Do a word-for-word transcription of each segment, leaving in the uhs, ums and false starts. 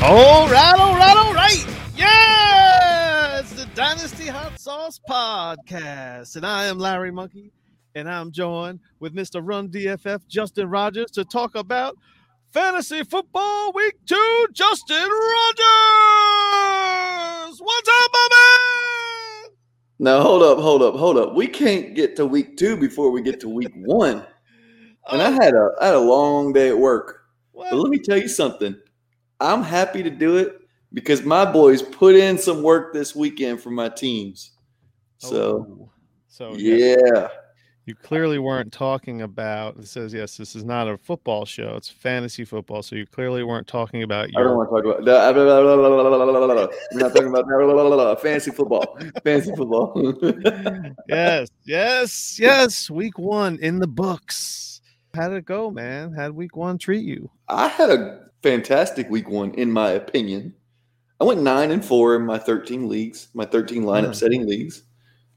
All right, all right, all right. Yeah, it's the Dynasty Hot Sauce Podcast. And I am Larry Monkey, and I'm joined with Mister Run D F F, Justin Rogers, to talk about Fantasy Football Week two, Justin Rogers. What's up, my man? Now, hold up, hold up, hold up. We can't get to week two before we get to week one. And I had a I had a long day at work. What? But let me tell you something. I'm happy to do it because my boys put in some work this weekend for my teams. So, oh, so yeah. yeah. You clearly weren't talking about, it says, yes, this is not a football show. It's fantasy football. So you clearly weren't talking about. Your- I don't want to talk about. We're not talking about fantasy football. Fantasy football. yes, yes, yes. Week one in the books. How did it go, man? How did week one treat you? I had a fantastic week one, in my opinion. I went nine and four in my thirteen leagues, my thirteen lineup hmm. setting leagues.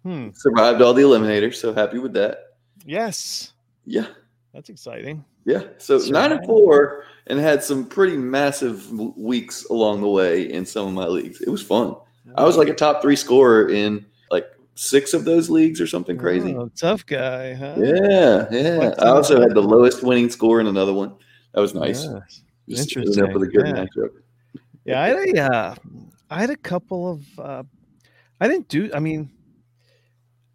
Hmm. Survived all the eliminators, so happy with that. Yes. Yeah. That's exciting. Yeah. So Survived. nine and four, and had some pretty massive weeks along the way in some of my leagues. It was fun. Oh. I was like a top three scorer in like six of those leagues or something crazy. Oh, tough guy, huh? Yeah. Yeah. What's I also that? had the lowest winning score in another one. That was nice. Yes. Just interesting. Up with a good yeah. matchup. yeah, I had a, uh, I had a couple of. Uh, I didn't do. I mean,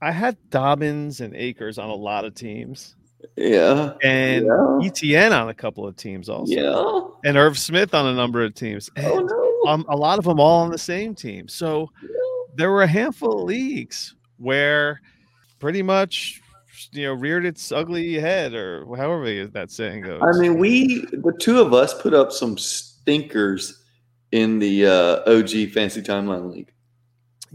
I had Dobbins and Akers on a lot of teams. Yeah, and yeah. E T N on a couple of teams also. Yeah, and Irv Smith on a number of teams. And oh, no. um, a lot of them all on the same team. So yeah. there were a handful of leagues where pretty much, you know, reared its ugly head, or however that saying goes. I mean, we, the two of us, put up some stinkers in the uh, O G Fantasy Timeline League.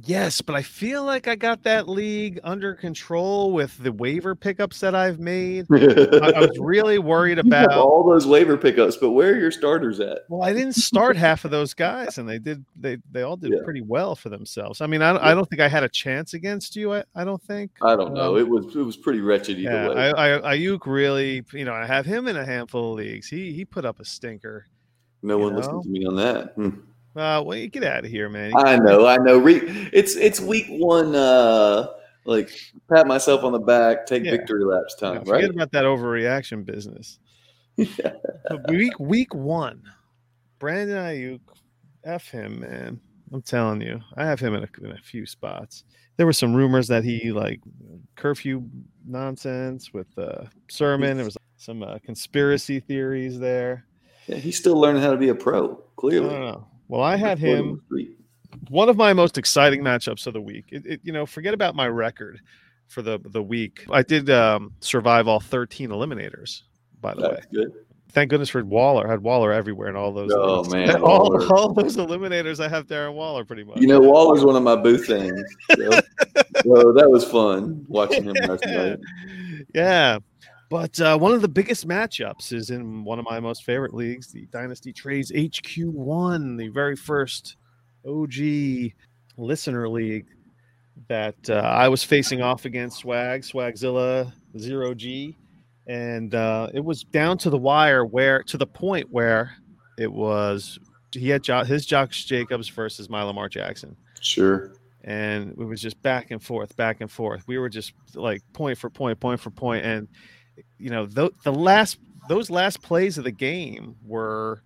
Yes, but I feel like I got that league under control with the waiver pickups that I've made. I, I was really worried about all those waiver pickups, but where are your starters at? Well, I didn't start half of those guys, and they did. They they all did yeah. pretty well for themselves. I mean, I, I don't think I had a chance against you. I, I don't think. I don't know. Um, it was it was pretty wretched either yeah, way. I, I, Ayuk really, you know, I have him in a handful of leagues. He he put up a stinker. No one know? listened to me on that. Hmm. Uh, well, you get out of here, man. I know, I know. Re- it's it's week one. Uh, like pat myself on the back, take yeah. victory laps time. No, forget right? about that overreaction business. yeah. Week week one, Brandon Ayuk, f him, man. I'm telling you, I have him in a, in a few spots. There were some rumors that he like curfew nonsense with uh, Sermon. There was some uh, conspiracy theories there. Yeah, he's still learning how to be a pro. Clearly. I don't know. Well, I had him one of my most exciting matchups of the week. It, it, you know, forget about my record for the, the week. I did um, survive all thirteen eliminators, by the That's way. Good. Thank goodness for Waller. I had Waller everywhere in all those. Oh, leagues. man. All, all those eliminators, I have Darren Waller pretty much. You know, Waller's one of my boo things. So, so that was fun watching him last night. Yeah. But uh, one of the biggest matchups is in one of my most favorite leagues, the Dynasty Trades H Q one, the very first O G listener league that uh, I was facing off against Swag, Swagzilla, Zero G. And uh, it was down to the wire where, to the point where it was, he had jo- his Josh Jacobs versus my Lamar Jackson. Sure. And it was just back and forth, back and forth. We were just like point for point, point for point, and you know, the, the last those last plays of the game were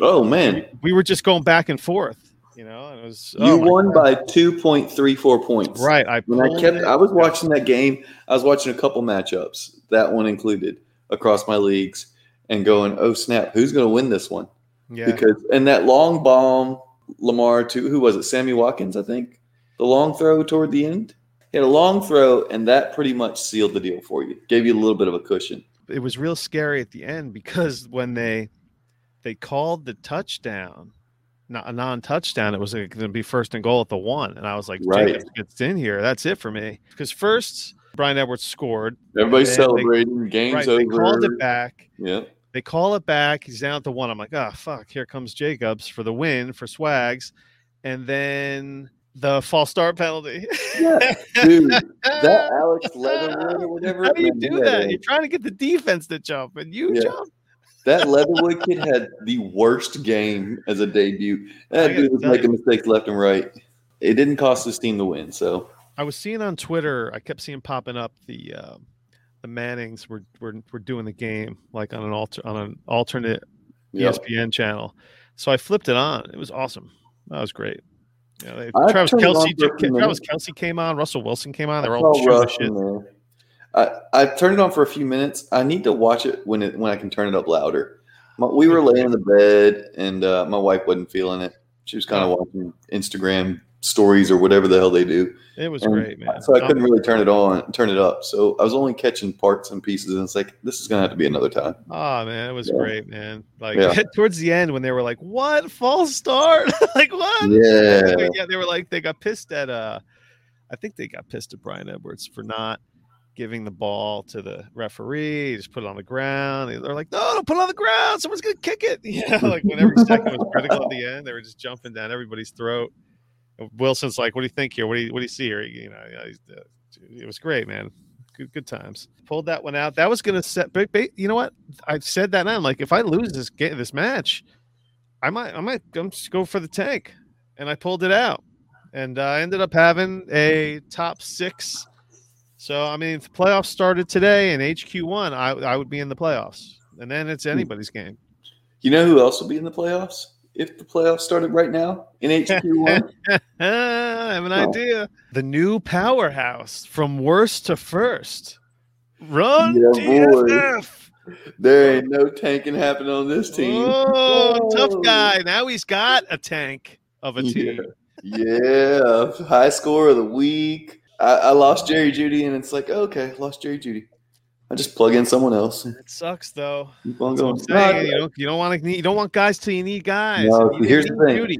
oh man we, we were just going back and forth, you know, and it was you oh won by two point three four points, right? I when I kept it. I was watching that game. I was watching a couple matchups, that one included, across my leagues, and going, oh snap, who's going to win this one? Yeah, because and that long bomb Lamar to who was it Sammy Watkins, I think, the long throw toward the end. He had a long throw, and that pretty much sealed the deal for you. Gave you a little bit of a cushion. It was real scary at the end because when they they called the touchdown, not a non-touchdown, it was going to be first and goal at the one. And I was like, right. Jacobs gets in here. That's it for me. Because first, Bryan Edwards scored. Everybody's celebrating. They, Game's right, over. They called it back. Yeah. They call it back. He's down at the one. I'm like, oh, fuck. Here comes Jacobs for the win for Swags. And then the false start penalty. Yeah, dude, that Alex Leatherwood or whatever. How do you do that? that? You're trying to get the defense to jump, and you yeah. jump. That Leatherwood kid had the worst game as a debut. That dude was making mistakes left and right. It didn't cost this team to win. So I was seeing on Twitter, I kept seeing popping up the uh, the Mannings were were were doing the game like on an alter on an alternate yep. E S P N channel. So I flipped it on. It was awesome. That was great. You know, they, Travis Kelsey, Travis Kelsey came on. Russell Wilson came on. They were all showing shit. There. I, I turned it on for a few minutes. I need to watch it when it, when I can turn it up louder. My, we were laying in the bed, and uh, my wife wasn't feeling it. She was kind of watching Instagram stories or whatever the hell they do. It was and great, man. So I couldn't really turn it on, turn it up. So I was only catching parts and pieces, and it's like, this is going to have to be another time. Oh, man, it was yeah. great, man. Like yeah. towards the end when they were like, what? False start? Like, what? Yeah. yeah. They were like, they got pissed at uh, – I think they got pissed at Brian Edwards for not – giving the ball to the referee, just put it on the ground. They're like, no, don't put it on the ground. Someone's going to kick it. You know, like when every second was critical at the end, they were just jumping down everybody's throat. And Wilson's like, what do you think here? What do you, what do you see here? You know, it was great, man. Good, good times. Pulled that one out. That was going to set, you know what? I said that. And I'm like, if I lose this game, this match, I might, I might just go for the tank. And I pulled it out. And I ended up having a top six. So, I mean, if the playoffs started today in H Q one, I, I would be in the playoffs. And then it's anybody's game. You know who else would be in the playoffs if the playoffs started right now in H Q one? I have an oh. idea. The new powerhouse from worst to first. Run yeah, D F F. Boy. There ain't no tanking happening on this team. Oh, oh, tough guy. Now he's got a tank of a team. Yeah. yeah. High score of the week. I, I lost Jerry Jeudy, and it's like, okay, lost Jerry Jeudy. I just plug in someone else. It sucks, though. Keep on going. Saying, you don't, you don't want to. You don't want guys till you need guys. No, you here's need the thing. Jeudy.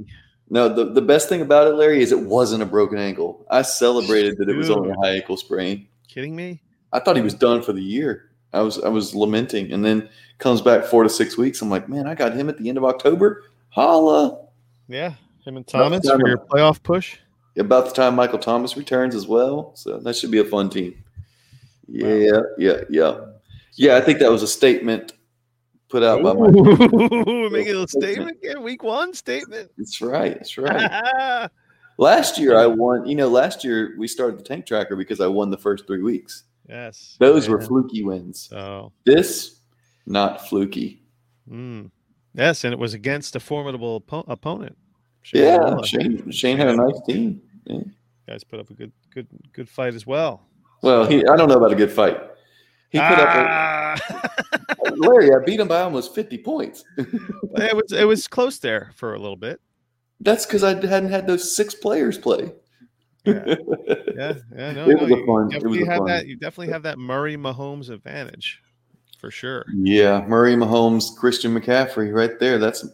No, the, the best thing about it, Larry, is it wasn't a broken ankle. I celebrated that it was only a high ankle sprain. Kidding me? I thought he was done for the year. I was I was lamenting, and then comes back four to six weeks. I'm like, man, I got him at the end of October. Holla. Yeah, him and Thomas for your playoff push. About the time Michael Thomas returns as well. So that should be a fun team. Yeah, wow. yeah, yeah. Yeah, I think that was a statement put out Ooh, by Michael. Making a statement? Yeah, week one statement. That's right. That's right. Last year I won – you know, last year we started the tank tracker because I won the first three weeks. Yes. Those man. were fluky wins. Oh. This, not fluky. Mm. Yes, and it was against a formidable op- opponent. Shane yeah, Shane, Shane had a nice team. Yeah. Guys put up a good, good, good fight as well. Well, he, I don't know about a good fight. He put ah. up. A, Larry, I beat him by almost fifty points. it was, it was close there for a little bit. That's because I hadn't had those six players play. Yeah, yeah, yeah no, it was no, a fun. You definitely, it was have a fun. That, you definitely have that Murray Mahomes advantage, for sure. Yeah, Murray Mahomes, Christian McCaffrey, right there. That's.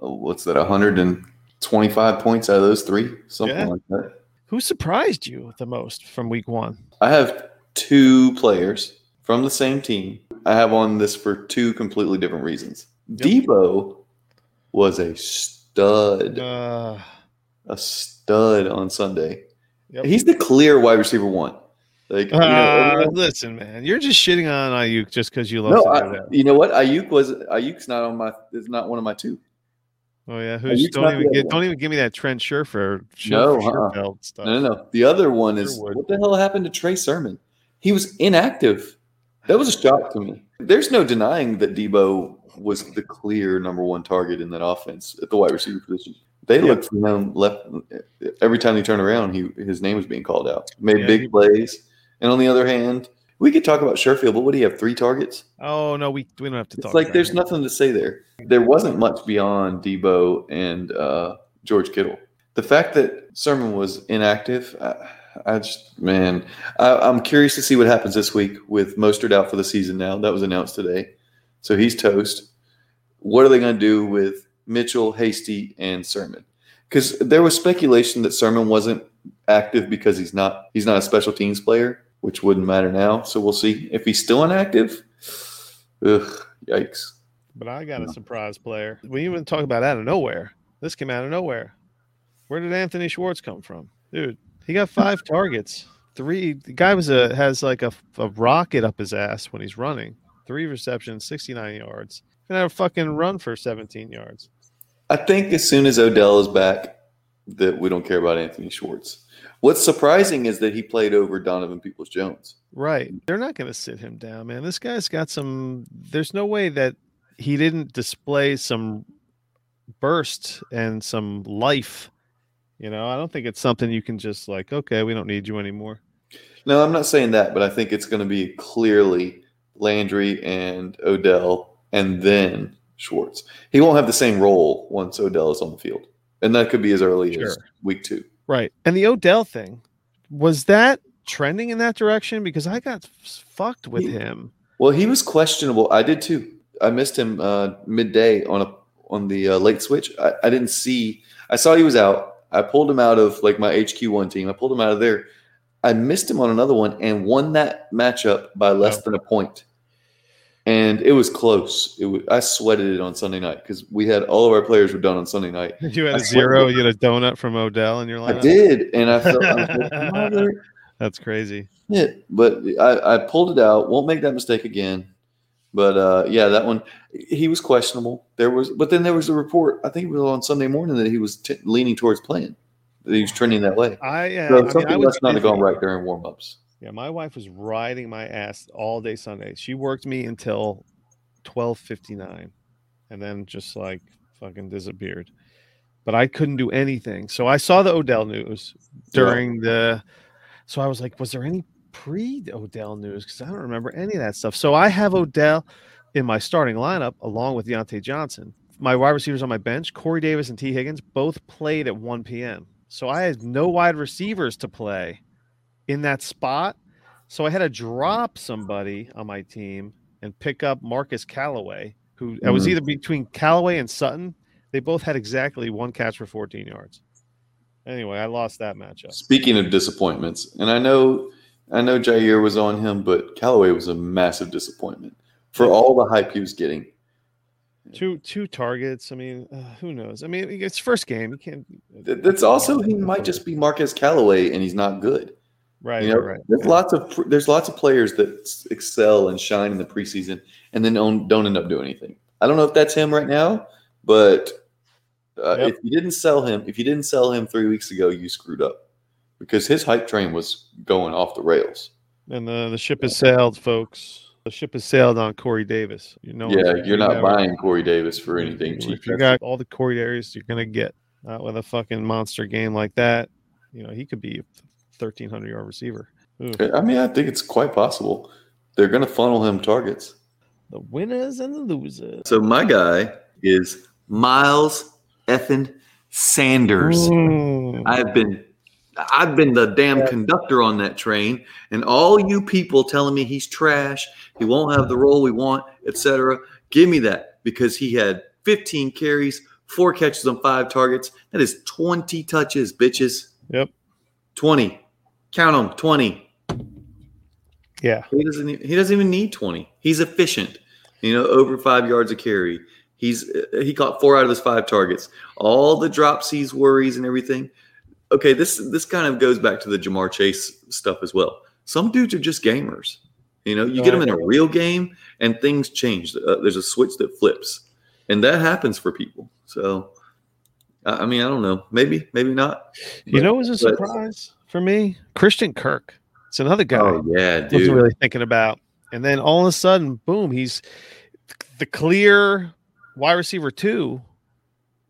What's that? one hundred twenty-five points out of those three, something yeah. like that. Who surprised you the most from week one? I have two players from the same team. I have on this for two completely different reasons. Yep. Debo was a stud, uh, a stud on Sunday. Yep. He's the clear wide receiver one. Like, uh, you know, listen, man, you're just shitting on Ayuk just because you love. No, I, you know what? Ayuk was Ayuk's not on my. It's not one of my two. Oh yeah, who's don't even get, don't even give me that Trent Scherfer, Scherfer no, uh-uh. stuff. No, no, no. The other one is Sherwood. What the hell happened to Trey Sermon? He was inactive. That was a shock to me. There's no denying that Debo was the clear number one target in that offense at the wide receiver position. They yeah. looked for him left every time he turned around. He his name was being called out. Made yeah, big he, plays. And on the other hand, we could talk about Sherfield, but what do you have, three targets? Oh, no, we, we don't have to it's talk like about it. It's like there's nothing to say there. There wasn't much beyond Debo and uh, George Kittle. The fact that Sermon was inactive, I, I just, man, I, I'm curious to see what happens this week with Mostert out for the season now. That was announced today. So he's toast. What are they going to do with Mitchell, Hasty, and Sermon? Because there was speculation that Sermon wasn't active because he's not he's not a special teams player. Which wouldn't matter now. So we'll see. If he's still inactive, ugh, yikes. But I got a surprise player. We even talk about out of nowhere. This came out of nowhere. Where did Anthony Schwartz come from? Dude, he got five targets. Three. The guy was a has like a, a rocket up his ass when he's running. three receptions, sixty-nine yards, and had a fucking run for seventeen yards. I think as soon as Odell is back, that we don't care about Anthony Schwartz. What's surprising is that he played over Donovan Peoples-Jones. Right. They're not going to sit him down, man. This guy's got some – there's no way that he didn't display some burst and some life. You know, I don't think it's something you can just like, okay, we don't need you anymore. No, I'm not saying that, but I think it's going to be clearly Landry and Odell and then Schwartz. He won't have the same role once Odell is on the field. And that could be as early sure. as week two. Right. And the Odell thing, was that trending in that direction? Because I got fucked with he, him. Well, he was questionable. I did too. I missed him uh, midday on a on the uh, late switch. I, I didn't see. I saw he was out. I pulled him out of like my H Q one team. I pulled him out of there. I missed him on another one and won that matchup by less oh. than a point. And it was close. It was, I sweated it on Sunday night because we had all of our players were done on Sunday night. You had I a zero. You had a donut from Odell in your lineup. I did, and I felt I like, that's crazy. Yeah, but I, I pulled it out. Won't make that mistake again. But uh, yeah, that one he was questionable. There was, but then there was a report. I think it was on Sunday morning that he was t- leaning towards playing. That he was trending that way. I uh, so I mean, something that's not going right during warmups. Yeah, my wife was riding my ass all day Sunday. She worked me until twelve fifty-nine and then just like fucking disappeared. But I couldn't do anything. So I saw the Odell news during yeah. the – so I was like, was there any pre-Odell news? Because I don't remember any of that stuff. So I have Odell in my starting lineup along with Deontay Johnson. My wide receivers on my bench, Corey Davis and T. Higgins, both played at one p.m. So I had no wide receivers to play in that spot. So I had to drop somebody on my team and pick up Marcus Callaway, who mm-hmm. I was either between Callaway and Sutton. They both had exactly one catch for fourteen yards. Anyway, I lost that matchup. Speaking of disappointments, and I know I know Jair was on him, but Callaway was a massive disappointment for all the hype he was getting. Two two targets. I mean, uh, who knows? I mean, it's first game. You can't. That's also he might just be Marcus Callaway, and he's not good. Right, you know, right. There's yeah. lots of there's lots of players that excel and shine in the preseason, and then don't, don't end up doing anything. I don't know if that's him right now, but uh, yep. if you didn't sell him, if you didn't sell him three weeks ago, you screwed up because his hype train was going off the rails. And the, the ship has sailed, folks. The ship has sailed on Corey Davis. You know, yeah, you're not ever. buying Corey Davis for anything cheap. If you got all the Corey Davis you're gonna get, not with a fucking monster game like that. You know, he could be thirteen hundred yard receiver. Ooh. I mean, I think it's quite possible they're going to funnel him targets. The winners and the losers. So my guy is Miles effing Sanders. Ooh. I've been, I've been the damn conductor on that train, and all you people telling me he's trash, he won't have the role we want, et cetera. Give me that because he had fifteen carries, four catches on five targets. That is twenty touches, bitches. Yep. twenty. Count them, twenty. Yeah. He doesn't he doesn't even need twenty. He's efficient. You know, over five yards a carry. He's he caught four out of his five targets. All the dropsies, worries, and everything. Okay, this this kind of goes back to the Jamar Chase stuff as well. Some dudes are just gamers. You know, you get them in a real game and things change. Uh, there's a switch that flips. And that happens for people. So I mean, I don't know. Maybe, maybe not. But, you know, it was a surprise for me. Christian Kirk. It's another guy. Oh, yeah, dude. I wasn't really thinking about. And then all of a sudden, boom, he's the clear wide receiver two.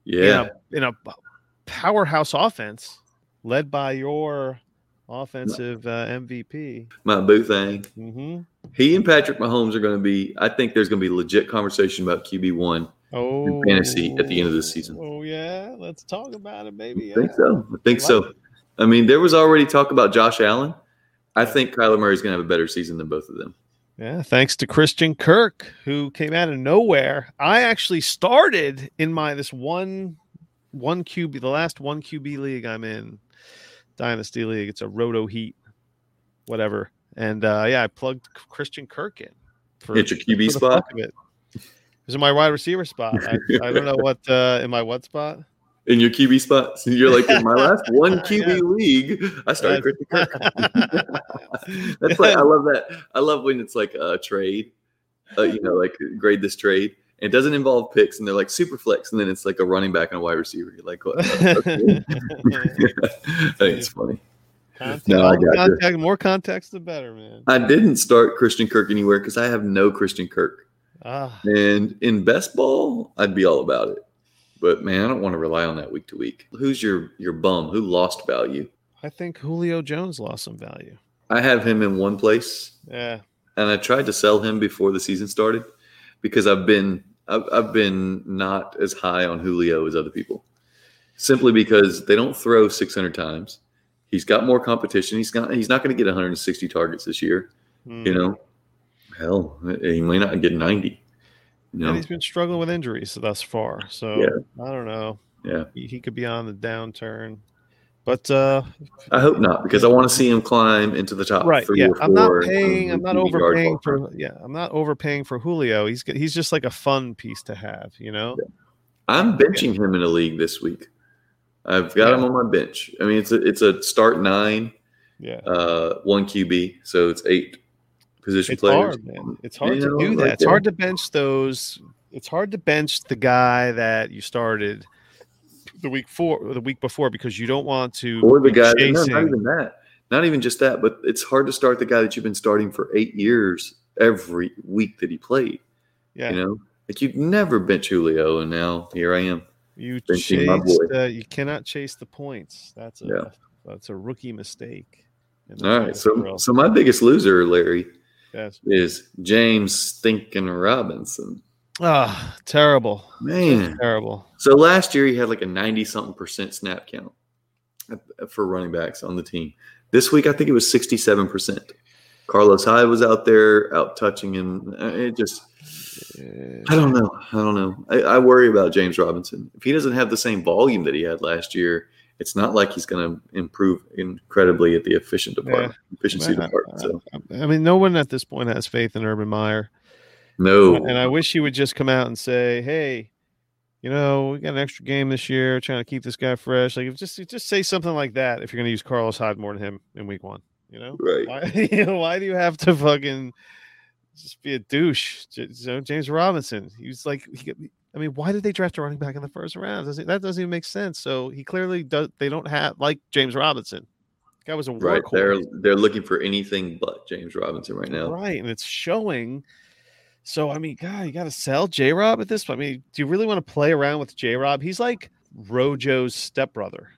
Yeah. In a, in a powerhouse offense led by your offensive uh, M V P. My boo thing. Mm-hmm. He and Patrick Mahomes are going to be, I think there's going to be legit conversation about Q B one. Oh, fantasy at the end of the season. Oh yeah, let's talk about it, baby. I think so. I think I like so. It. I mean, there was already talk about Josh Allen. I think Kyler Murray's going to have a better season than both of them. Yeah, thanks to Christian Kirk, who came out of nowhere. I actually started in my this one one Q B, the last one Q B league I'm in, Dynasty League. It's a Roto Heat, whatever. And uh, yeah, I plugged Christian Kirk in for it's your Q B for spot. It was in my wide receiver spot. I, I don't know what uh, – in my what spot? In your Q B spot. So you're like, in my last one Q B yeah. league, I started Christian Kirk. That's like – I love that. I love when it's like a trade uh, you know, like grade this trade. It doesn't involve picks, and they're like super flex, and then it's like a running back and a wide receiver. You're like, what? Okay. I think it's funny. Contact, no, I got contact, more contacts, the better, man. I didn't start Christian Kirk anywhere because I have no Christian Kirk. Ah. And in best ball, I'd be all about it. But, man, I don't want to rely on that week to week. Who's your, your bum? Who lost value? I think Julio Jones lost some value. I have him in one place. Yeah. And I tried to sell him before the season started because I've been I've, I've been not as high on Julio as other people, simply because they don't throw six hundred times. He's got more competition. He's got, he's not going to get one hundred sixty targets this year. Mm. You know, hell, he may not get ninety. You know? And he's been struggling with injuries thus far. So, yeah. I don't know. Yeah, he, he could be on the downturn. But uh, I hope not, because I want to see him climb into the top right, three yeah. or four. I'm not paying. I'm not overpaying for. Yeah, I'm not overpaying for Julio. He's he's just like a fun piece to have, you know. Yeah. I'm benching yeah. him in a league this week. I've got yeah. him on my bench. I mean, it's a, it's a start nine, yeah, uh, one Q B, so it's eight position it's players. Hard, man. It's hard you to know, do that. Like it's that. hard to bench those. It's hard to bench the guy that you started the week four, or the week before, because you don't want to. Or the guy, no, not even that, not even just that, but it's hard to start the guy that you've been starting for eight years every week that he played. Yeah, you know, like you'd never bench Julio, and now here I am. You chased, uh, you cannot chase the points. That's a yeah. that's a rookie mistake. All right, so so my biggest loser, Larry, yes. is James Stinkin' Robinson. Ah, oh, terrible. Man. That's terrible. So last year he had like a ninety-something percent snap count for running backs on the team. This week I think it was sixty-seven percent. Carlos Hyde was out there out touching him. It just – I don't know. I don't know. I, I worry about James Robinson. If he doesn't have the same volume that he had last year, it's not like he's going to improve incredibly at the efficient department, yeah. efficiency well, department. So. I mean, no one at this point has faith in Urban Meyer. No. And I wish he would just come out and say, hey, you know, we got an extra game this year, trying to keep this guy fresh. Like, if just if just say something like that if you're going to use Carlos Hyde more than him in week one, you know? Right. Why, you know, why do you have to fucking just be a douche? So James Robinson, he was like, he, I mean, why did they draft a running back in the first round? Doesn't, that doesn't even make sense. So he clearly does. They don't have, like James Robinson. That was a workhorse. Right. They're, they're looking for anything but James Robinson right now. Right. And it's showing. So, I mean, God, you got to sell J-Rob at this point. I mean, do you really want to play around with J-Rob? He's like Rojo's stepbrother,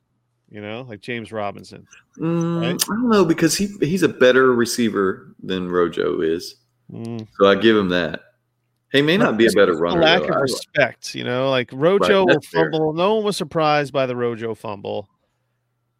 you know, like James Robinson. Mm, right? I don't know, because he he's a better receiver than Rojo is. Mm. So I give him that. He may not be a better runner. A lack though. of respect, you know, like Rojo right, will fumble. Fair. No one was surprised by the Rojo fumble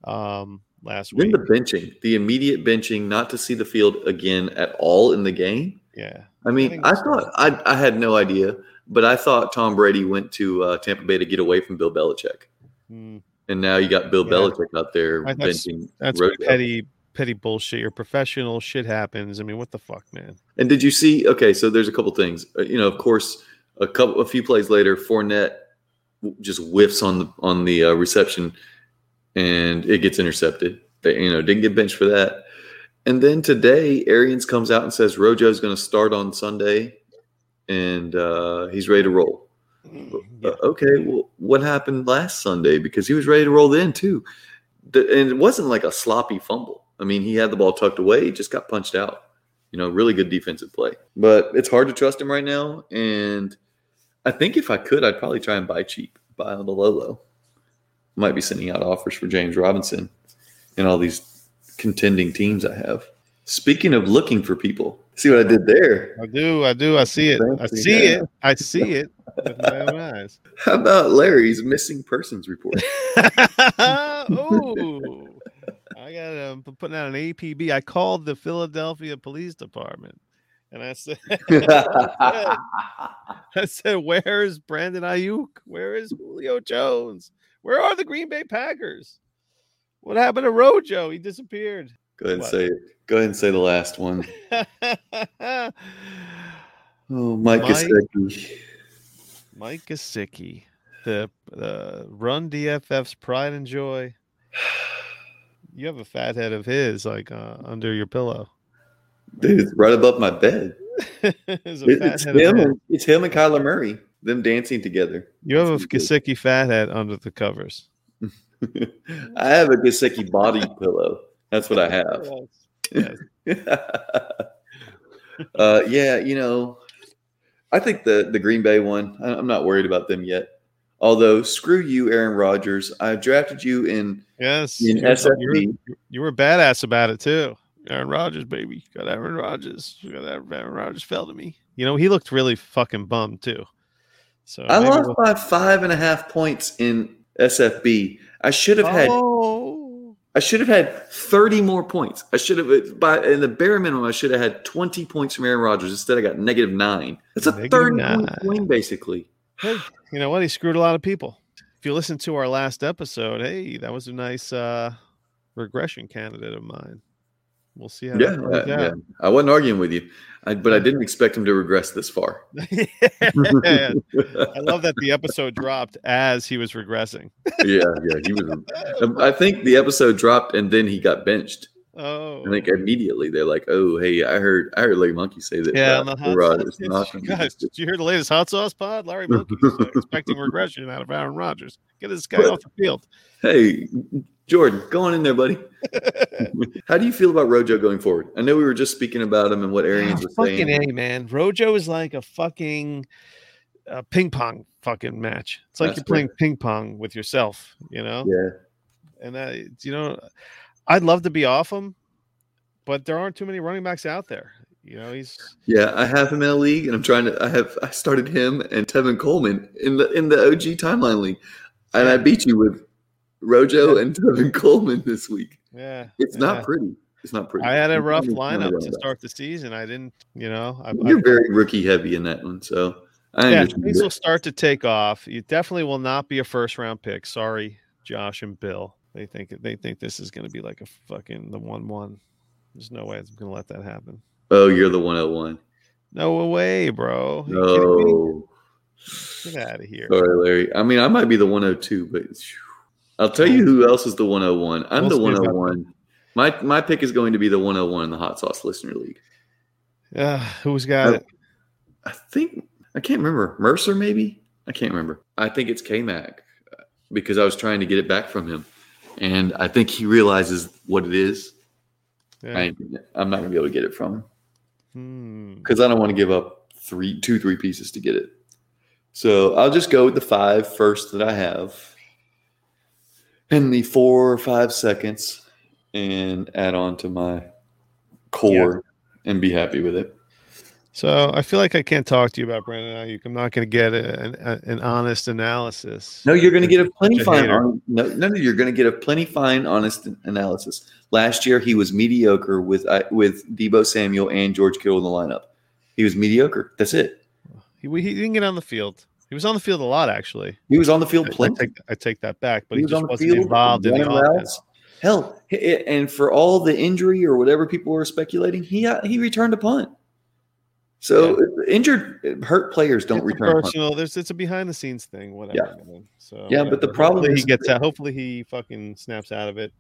um, last then week. Then the benching, the immediate benching, not to see the field again at all in the game. Yeah. I mean, I, I thought I, I had no idea, but I thought Tom Brady went to uh, Tampa Bay to get away from Bill Belichick, mm. and now you got Bill yeah. Belichick out there I, that's, benching. That's petty, petty bullshit. Your professional shit happens. I mean, what the fuck, man? And did you see? Okay, so there's a couple things. You know, of course, a couple, a few plays later, Fournette just whiffs on the on the uh, reception, and it gets intercepted. They, you know, didn't get benched for that. And then today, Arians comes out and says Rojo's going to start on Sunday, and uh, he's ready to roll. Yeah. Uh, okay, well, what happened last Sunday? Because he was ready to roll then, too. The, and it wasn't like a sloppy fumble. I mean, he had the ball tucked away. He just got punched out. You know, really good defensive play. But it's hard to trust him right now, and I think if I could, I'd probably try and buy cheap, buy on the low-low. Might be sending out offers for James Robinson and all these contending teams I have. Speaking of looking for people, see what I did there? I do, I do, I see it. I see it. I see it with my own eyes. How about Larry's missing persons report? Oh, I got um, putting out an A P B. I called the Philadelphia Police Department and I said, I said, I said, where is Brandon Ayuk? Where is Julio Jones? Where are the Green Bay Packers? What happened to Rojo? He disappeared. Go ahead and what? say it. Go ahead and say the last one. oh, Mike, Mike Gesicki. Mike Gesicki, the uh, Run D F F's pride and joy. You have a fat head of his, like uh, under your pillow, dude. It's right above my bed. it, it's him. It's him and Kyler Murray. Them dancing together. You have That's a Gesicki fat hat under the covers. I have a Gesicki body pillow. That's what I have. Yes. Yes. uh, yeah, you know, I think the, the Green Bay one, I, I'm not worried about them yet. Although, screw you, Aaron Rodgers. I drafted you in, yes, in S F P. You were, you were badass about it, too. Aaron Rodgers, baby. Got Aaron Rodgers. Got Aaron, Aaron Rodgers fell to me. You know, he looked really fucking bummed, too. So I lost we'll- by five and a half points in S F B. I should have had oh. I should have had thirty more points. I should have by in the bare minimum, I should have had twenty points from Aaron Rodgers. Instead, I got negative nine. That's a thirty-point swing, basically. Hey, you know what? He screwed a lot of people. If you listen to our last episode, hey, that was a nice uh, regression candidate of mine. We'll see how yeah, that yeah, yeah. I wasn't arguing with you, I, but I didn't expect him to regress this far. yeah, yeah. I love that the episode dropped as he was regressing. yeah, yeah. He was. I think the episode dropped and then he got benched. Oh, I think immediately they're like, "Oh, hey, I heard, I heard Larry Monkey say that." Yeah, uh, on the hot Rodgers, sauce. Not Guys, did you hear the latest hot sauce pod? Larry Monkey expecting regression out of Aaron Rodgers. Get this guy but, off the field. Hey. Jordan, go on in there, buddy. How do you feel about Rojo going forward? I know we were just speaking about him and what Arians was oh, saying. Fucking A, man. Rojo is like a fucking uh, ping pong fucking match. It's like That's you're playing fair. ping pong with yourself, you know? Yeah. And, I, you know, I'd love to be off him, but there aren't too many running backs out there. You know, he's yeah. I have him in a league, and I'm trying to. I have I started him and Tevin Coleman in the in the O G timeline league, and I beat you with Rojo and Tevin Coleman this week. Yeah. It's yeah. not pretty. It's not pretty. I had a rough lineup to start the season. I didn't, you know. I, You're I, very rookie heavy in that one. So I yeah, things will start to take off. You definitely will not be a first round pick. Sorry, Josh and Bill. They think they think this is going to be like a fucking the one one. There's no way I'm going to let that happen. Oh, you're the one oh one. No way, bro. No. Get out of here. Sorry, Larry. I mean, I might be the one oh two, but I'll tell you who else is the one oh one. I'm we'll the one oh one. My my pick is going to be the one oh one in the Hot Sauce Listener League. Uh, who's got I, it? I think – I can't remember. Mercer maybe? I can't remember. I think it's K-Mac because I was trying to get it back from him, and I think he realizes what it is. Yeah. I, I'm not going to be able to get it from him because hmm. I don't want to give up three, two, three pieces to get it. So I'll just go with the five first that I have. In the four or five seconds and add on to my core yeah. and be happy with it. So I feel like I can't talk to you about Brandon Ayuk. I'm not going to get a, an, a, an honest analysis. No, you're going to get a plenty a fine. On, no, no, no, you're going to get a plenty fine, honest analysis. Last year he was mediocre with I, with Debo Samuel and George Kittle in the lineup. He was mediocre. That's it. He, he didn't get on the field. He was on the field a lot, actually. He was on the field playing. I, I, I take that back, but he, he was just on the wasn't field, involved in the offense. Hell, and for all the injury or whatever people were speculating, he he returned a punt. So yeah. injured, hurt players don't it's return a personal. A punt. There's it's a behind the scenes thing, whatever. Yeah, so, yeah but the problem hopefully is he gets out. Hopefully he fucking snaps out of it.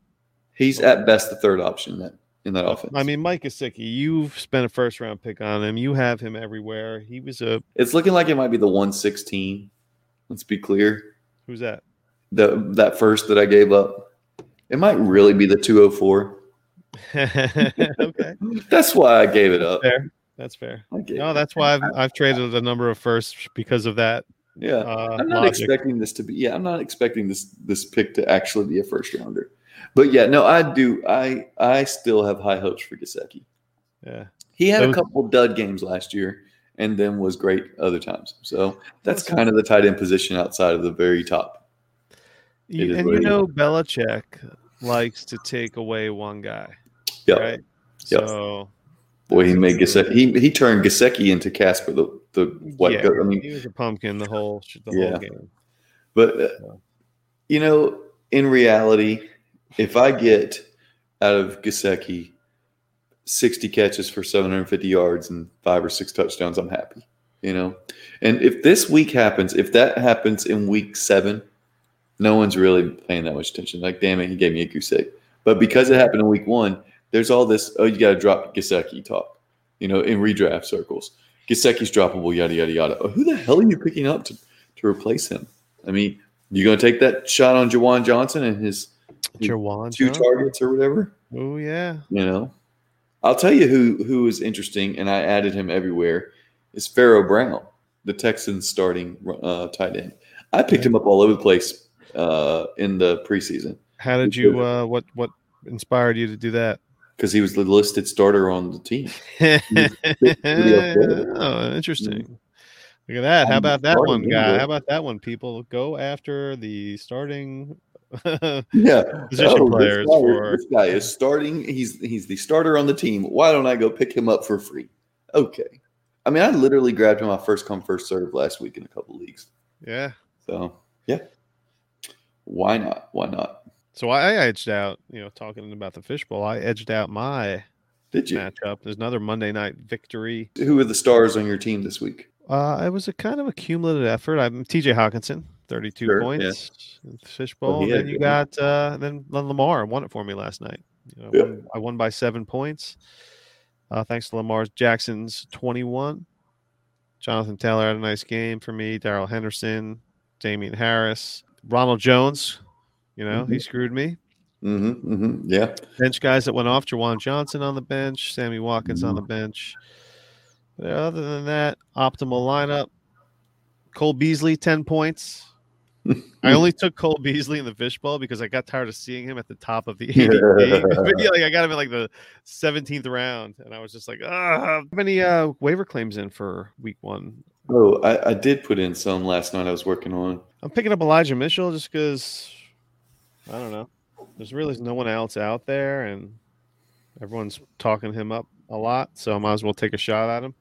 He's hopefully. At best the third option that in that offense. I mean, Mike Gesicki, you've spent a first round pick on him. You have him everywhere. He was a It's looking like it might be the one sixteen. Let's be clear. Who's that? The that first that I gave up. It might really be the two oh four. Okay. That's why I gave it up. Fair. That's fair. No, that's why I've I've traded a number of firsts because of that. Yeah. Uh, I'm not logic. expecting this to be Yeah, I'm not expecting this this pick to actually be a first rounder. But yeah, no, I do. I I still have high hopes for Gesicki. Yeah, he had was, a couple dud games last year, and then was great other times. So that's, that's kind of the tight end position outside of the very top. You, and you know, Belichick likes to take away one guy. Yeah. Right? Yep. So, boy, he made Gesicki. He he turned Gesicki into Casper the the what? Yeah, I mean, he was a pumpkin the whole the yeah. whole game. But uh, you know, in reality. If I get out of Gesicki sixty catches for seven hundred fifty yards and five or six touchdowns, I'm happy, you know. And if this week happens, if that happens in week seven, no one's really paying that much attention. Like, damn it, he gave me a goose egg. But because it happened in week one, there's all this, oh, you got to drop Gesicki talk. you know, in redraft circles. Gesicki's droppable, yada, yada, yada. Oh, who the hell are you picking up to, to replace him? I mean, you going to take that shot on Juwan Johnson and his, his two targets or whatever? Oh, yeah. You know? I'll tell you who, who is interesting, and I added him everywhere, is Pharaoh Brown, the Texans starting uh, tight end. I picked him up all over the place uh, in the preseason. How did you uh, – what what inspired you to do that? Because he was the listed starter on the team. Oh, interesting. Look at that. How about that one, guy? How about that one, people? Go after the starting yeah. position oh, players. This guy, for... this guy is starting. He's he's the starter on the team. Why don't I go pick him up for free? Okay. I mean, I literally grabbed him my first come, first serve last week in a couple leagues. Yeah. So, yeah. Why not? Why not? So I edged out, you know, talking about the fishbowl, I edged out my Did you? matchup. There's another Monday night victory. Who are the stars on your team this week? Uh, it was a kind of a cumulative effort. I'm T J Hawkinson, thirty-two sure, points, yeah. fishbowl. Well, then you got uh, then Lamar won it for me last night. You know, yeah. I, won, I won by seven points, uh, thanks to Lamar Jackson's twenty-one. Jonathan Taylor had a nice game for me. Darrell Henderson, Damian Harris, Ronald Jones. You know, mm-hmm. he screwed me. Mm-hmm, mm-hmm, yeah. Bench guys that went off, Juwan Johnson on the bench, Sammy Watkins mm-hmm. on the bench. But other than that, optimal lineup. Cole Beasley, ten points. I only took Cole Beasley in the fishbowl because I got tired of seeing him at the top of the eighty. Yeah. Like I got him in like the seventeenth round, and I was just like, ah. How many uh, waiver claims in for week one? Oh, I, I did put in some last night I was working on. I'm picking up Elijah Mitchell just because... I don't know. There's really no one else out there, and everyone's talking him up a lot, so I might as well take a shot at him.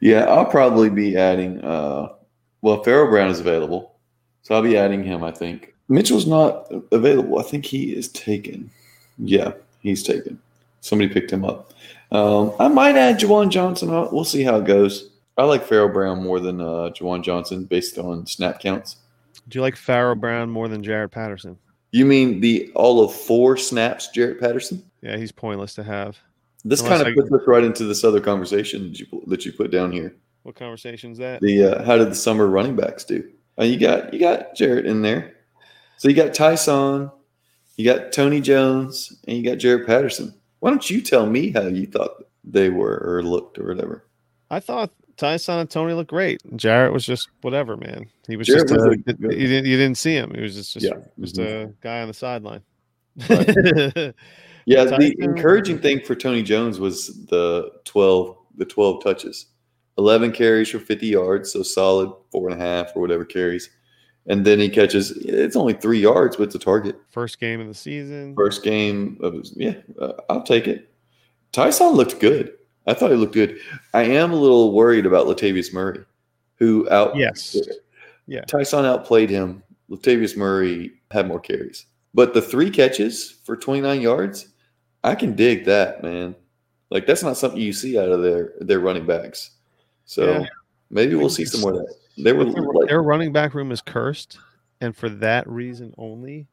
Yeah, I'll probably be adding uh, – well, Pharaoh Brown is available, so I'll be adding him, I think. Mitchell's not available. I think he is taken. Yeah, he's taken. Somebody picked him up. Um, I might add Juwan Johnson. We'll see how it goes. I like Pharaoh Brown more than uh, Juwan Johnson based on snap counts. Do you like Pharaoh Brown more than Jarrett Patterson? You mean the all of four snaps, Jarrett Patterson? Yeah, he's pointless to have. This Unless kind of I... puts us right into this other conversation that you, that you put down here. What conversation is that? The uh, how did the summer running backs do? Uh, you got you got Jarrett in there. So you got Tyson, you got Tony Jones, and you got Jarrett Patterson. Why don't you tell me how you thought they were or looked or whatever? I thought Tyson and Tony looked great. Jarrett was just whatever, man. He was Jarrett just was a, you didn't you didn't see him. He was just just, yeah. just mm-hmm. a guy on the sideline. Right. yeah, Tyson, the encouraging thing for Tony Jones was the twelve the twelve touches, eleven carries for fifty yards, so solid four and a half or whatever carries, and then he catches. It's only three yards, but it's a target. First game of the season. First game of yeah, uh, I'll take it. Tyson looked good. I thought he looked good. I am a little worried about Latavius Murray, who out yes, yeah. Tyson outplayed him. Latavius Murray had more carries, but the three catches for twenty-nine yards, I can dig that, man. Like that's not something you see out of their their running backs. So yeah. maybe we'll see some more of that. They were their, like, their running back room is cursed, and for that reason only,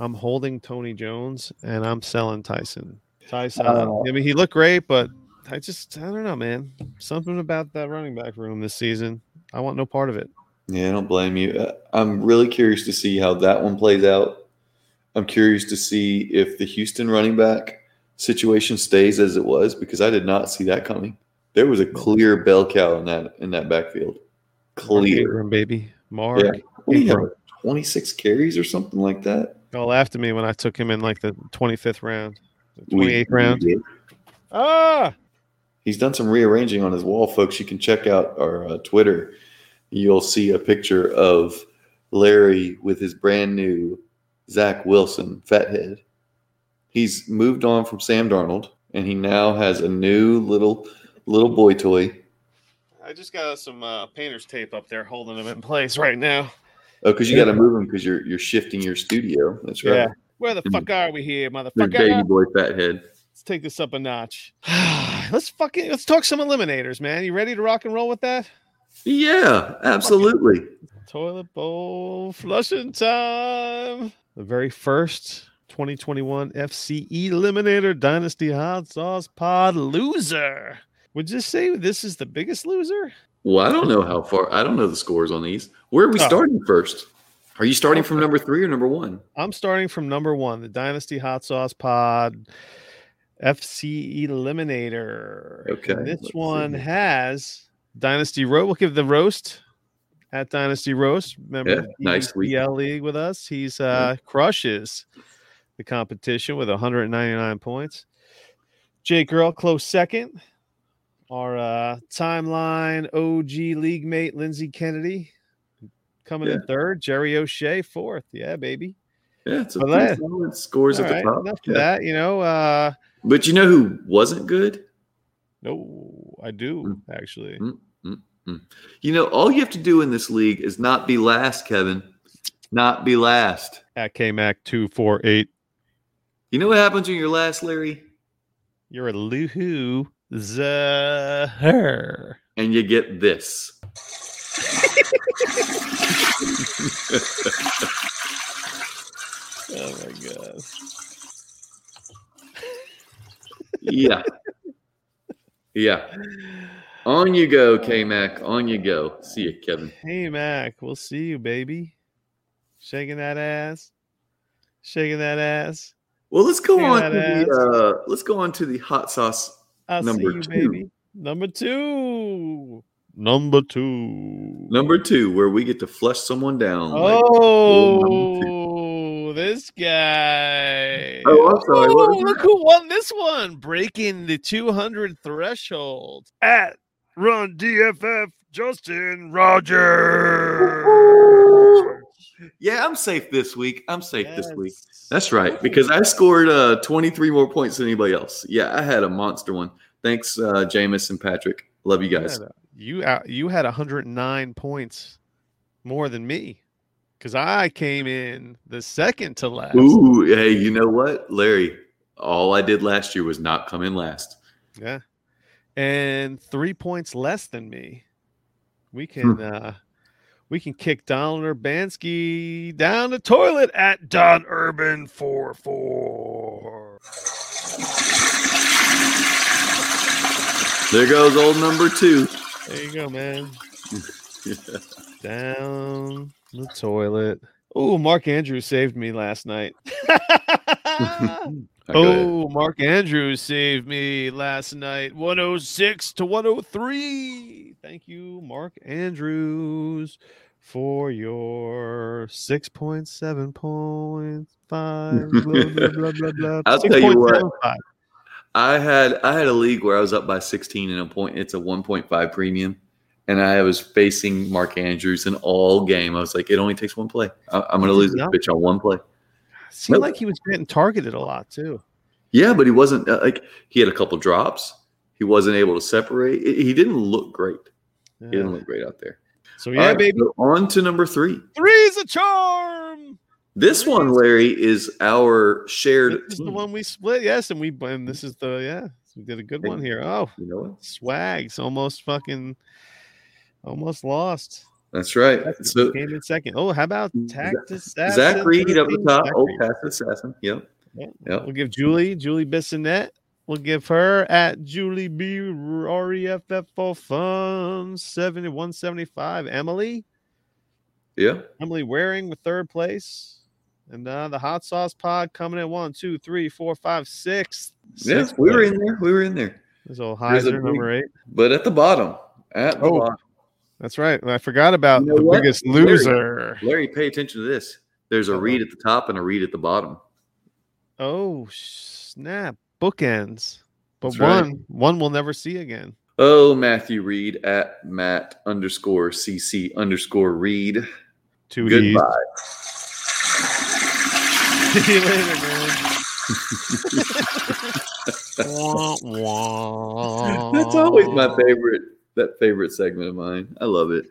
I'm holding Tony Jones and I'm selling Tyson. Tyson, uh, I mean, he looked great, but. I just, I don't know, man. Something about that running back room this season. I want no part of it. Yeah, I don't blame you. I'm really curious to see how that one plays out. I'm curious to see if the Houston running back situation stays as it was because I did not see that coming. There was a clear bell cow in that in that backfield. Clear. Ingram, baby. Mark. Yeah. What do you have, twenty-six carries or something like that? All after me when I took him in like the twenty-fifth round, the twenty-eighth we, round. We ah! He's done some rearranging on his wall, folks. You can check out our uh, Twitter. You'll see a picture of Larry with his brand new Zach Wilson fathead. He's moved on from Sam Darnold, and he now has a new little little boy toy. I just got some uh, painter's tape up there holding him in place right now. Oh, because you yeah. got to move him because you're you're shifting your studio. That's right. Yeah. Where the fuck are we here, motherfucker? Baby boy fathead. Let's take this up a notch. Let's fucking let's talk some eliminators, man. You ready to rock and roll with that? Yeah, absolutely. Fucking toilet bowl flushing time. The very first twenty twenty-one F C E Eliminator Dynasty Hot Sauce Pod loser Would you say this is the biggest loser? Well, I don't know how far. I don't know the scores on these. Where are we oh. starting first? Are you starting from number three or number one? I'm starting from number one, the Dynasty Hot Sauce Pod F C Eliminator. Okay. And this Let's one see. has Dynasty Roast. We'll give the roast at Dynasty Roast. Remember, yeah, the E L League with us. He's uh, crushes the competition with one hundred ninety-nine points. Jake Earl, close second. Our uh, timeline O G league mate, Lindsey Kennedy. Coming yeah. in third, Jerry O'Shea fourth. Yeah, baby. Yeah, it's a pretty solid scores all at the right, top. Enough yeah. of that, you know. Uh, but you know who wasn't good? No, I do, mm, actually. Mm, mm, mm. You know, all you have to do in this league is not be last, Kevin. Not be last. At K Mac two forty-eight. You know what happens when you're last, Larry? You're a loser. And you get this. Oh my god! Yeah, yeah. On you go, K Mac. On you go. See you, Kevin. Hey Mac, we'll see you, baby. Shaking that ass, shaking that ass. Well, let's go shaking on. To the, uh, let's go on to the hot sauce I'll number see you, two. Baby. Number two. Number two. Number two, where we get to flush someone down. Oh, like this guy. Oh, I'm sorry. Oh, look who won this one. Breaking the two hundred threshold. At Run D F F, Justin Rogers. Yeah, I'm safe this week. I'm safe yes. this week. That's right, because I scored uh, twenty-three more points than anybody else. Yeah, I had a monster one. Thanks, uh, Jameis and Patrick. Love you guys. Yeah, You out, you had one hundred nine points more than me because I came in the second to last. Ooh, hey, you know what, Larry? All I did last year was not come in last. Yeah, and three points less than me. We can hmm. uh, we can kick Donald Urbanski down the toilet at Don Urban four four. There goes old number two. There you go, man. yeah. Down the toilet. Oh, Mark Andrews saved me last night. oh, Mark Andrews saved me last night. one oh six to one oh three. Thank you, Mark Andrews, for your six point seven point five. Blah, blah, blah, blah. I'll tell you what. seventy-five. I had I had a league where I was up by sixteen in a point. It's a one point five premium, and I was facing Mark Andrews in all game. I was like, it only takes one play. I, I'm going to lose yeah. this bitch on one play. Seemed like he was getting targeted a lot too. Yeah, but he wasn't uh, like he had a couple drops. He wasn't able to separate. It, he didn't look great. Yeah. He didn't look great out there. So yeah, right, baby. So on to number three. Three's a charm. This one, Larry, is our shared. This is team. The one we split, yes, and we. And this is the yeah. We did a good one here. Oh, you know what? Swags almost fucking, almost lost. That's right. That's so came in second. Oh, how about Tactus? Zach Reed up the top. Oh, Tactus Assassin. Yep. Yep. yep. We'll give Julie Julie Bissonette. We'll give her at Julie B R E F F for fun seventy one seventy five. Emily. Yeah. Emily Waring with third place. And uh, the hot sauce pod coming in one, two, three, four, five, six. Yes, yeah, we were in there. We were in there. There's old Heiser, number eight. But at the bottom. At oh, the bottom. That's right. I forgot about you know the what? biggest loser. Larry, Larry, pay attention to this. There's a uh-huh. read at the top and a read at the bottom. Oh, snap. Bookends. But that's one, right. one we'll never see again. Oh, Matthew Reed at Matt underscore C C underscore Reed. Two Goodbye. E's. See you later, man. That's always my favorite. That favorite segment of mine. I love it.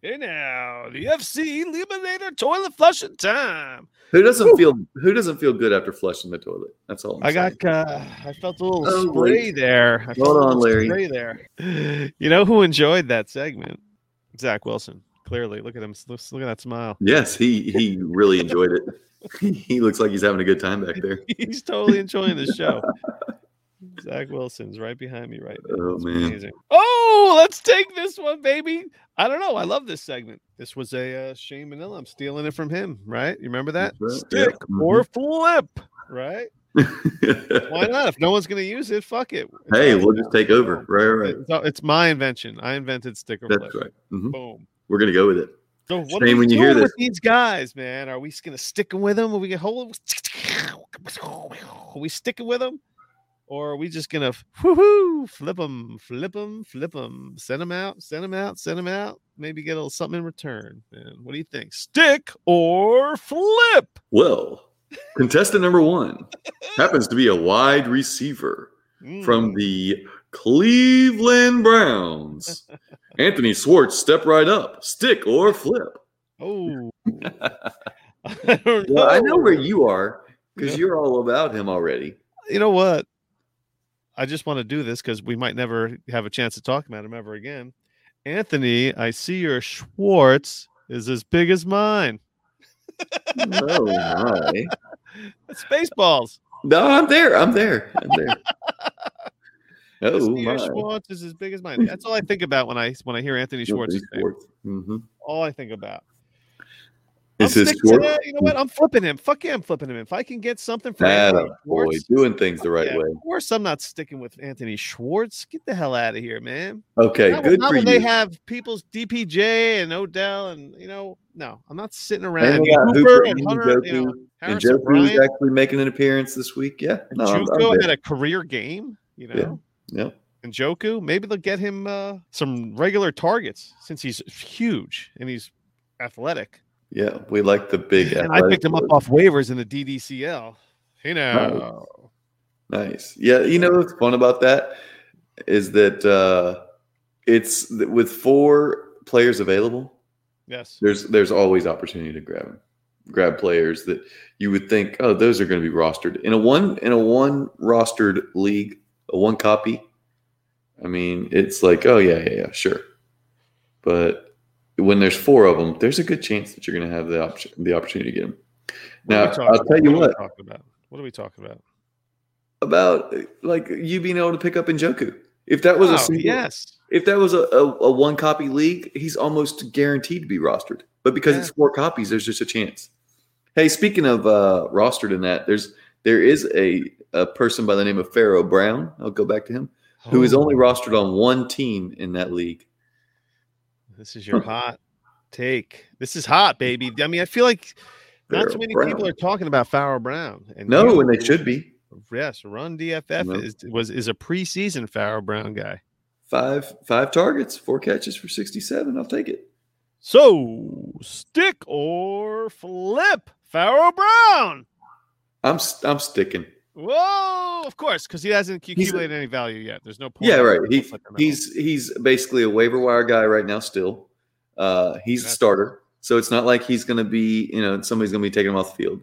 Hey now, the F C Eliminator toilet flushing time. Who doesn't Whew. feel Who doesn't feel good after flushing the toilet? That's all. I'm I saying. got. Uh, I felt a little oh, spray wait. there. I Hold on, Larry. Spray there. You know who enjoyed that segment? Zach Wilson. Clearly, look at him. Look at that smile. Yes, he he really enjoyed it. He looks like he's having a good time back there. He's totally enjoying the show. Zach Wilson's right behind me right now. Oh, man. Amazing. Oh, let's take this one, baby. I don't know. I love this segment. This was a uh, Shane Manila. I'm stealing it from him, right? You remember that? Right. Stick yeah. or flip, right? Why not? If no one's going to use it, fuck it. It's hey, we'll now. just take over. Right, right. It's, it's my invention. I invented stick or flip. That's right. Mm-hmm. Boom. We're going to go with it. So what Shane, are we when doing you hear with this. These guys, man? Are we going to stick with them? Are we going to hold them? Are we sticking with them? Or are we just going to flip them, flip them, flip them, send them out, send them out, send them out, maybe get a little something in return? Man, what do you think? Stick or flip? Well, contestant number one happens to be a wide receiver mm. from the Cleveland Browns. Anthony Schwartz, step right up. Stick or flip? Oh. I don't know. Well, I know where you are because yeah. you're all about him already. You know what? I just want to do this because we might never have a chance to talk about him ever again. Anthony, I see your Schwartz is as big as mine. Oh, my. That's Spaceballs. No, I'm there. I'm there. I'm there. Oh, my. Schwartz is as big as mine. That's all I think about when I when I hear Anthony Schwartz's name. Mm-hmm. All I think about. This is Schwartz. Today. You know what? I'm flipping him. Fuck yeah, I'm flipping him. If I can get something for Anthony Schwartz, boy, doing things the right yeah, way. Of course, I'm not sticking with Anthony Schwartz. Get the hell out of here, man. Okay, not, good not for when you. They have people's D P J and Odell, and you know, no, I'm not sitting around. And Hooper and Hunter, Joku, you know, and Joku is actually making an appearance this week. Yeah, no, Juco had a career game. You know. Yeah. Yep. And Joku, maybe they'll get him uh, some regular targets since he's huge and he's athletic. Yeah, we like the big. And I picked him up off waivers in the D D C L. You know, nice. nice. Yeah, you know what's fun about that is that uh, it's with four players available. Yes, there's there's always opportunity to grab him. grab players that you would think, oh, those are going to be rostered in a one in a one rostered league. A one copy. I mean, it's like, oh, yeah, yeah, yeah, sure. But when there's four of them, there's a good chance that you're going to have the option, the opportunity to get them. Now, I'll tell about? you what. What are, about? what are we talking about? About, like, you being able to pick up Njoku. If that was oh, a single, yes. If that was a, a, a one copy league, he's almost guaranteed to be rostered. But because yeah. it's four copies, there's just a chance. Hey, speaking of uh, rostered in that, there's there is a – a person by the name of Pharaoh Brown, I'll go back to him, who oh. is only rostered on one team in that league. This is your hot take. This is hot, baby. I mean, I feel like Pharaoh not too many Brown. people are talking about Pharaoh Brown. And no, you know, and they should be. Yes, Run D F F no. is was is a preseason Pharaoh Brown guy. Five five targets, four catches for sixty-seven. I'll take it. So, stick or flip, Pharaoh Brown. I'm I'm sticking. Whoa, of course, because he hasn't accumulated any value yet. There's no point. Yeah, right. He, he's he's basically a waiver wire guy right now still. Uh, he's That's a starter, true. so it's not like he's going to be, you know, somebody's going to be taking him off the field.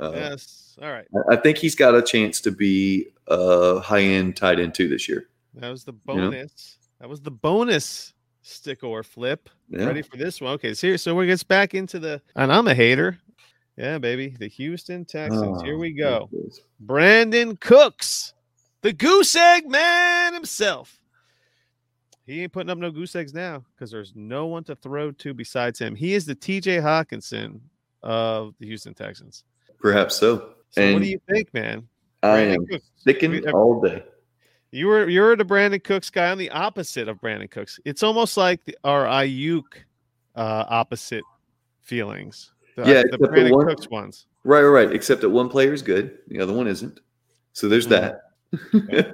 Uh, yes, all right. I think he's got a chance to be a high-end tight end, too, this year. That was the bonus. You know? That was the bonus stick or flip. Yeah. Ready for this one. Okay, so, so we get back into the – and I'm a hater. Yeah, baby. The Houston Texans. Oh, here we go. Brandon Cooks, the goose egg man himself. He ain't putting up no goose eggs now because there's no one to throw to besides him. He is the T J Hawkinson of the Houston Texans. Perhaps so. So and what do you think, man? I Brandon am Cooks. sticking all day. You were, you're the Brandon Cooks guy. I'm the opposite of Brandon Cooks. It's almost like the, our Ayuk uh, opposite feelings. The, yeah, the Brandon one, Cooks ones. Right, right. Except that one player is good, the other one isn't. So there's that. Okay.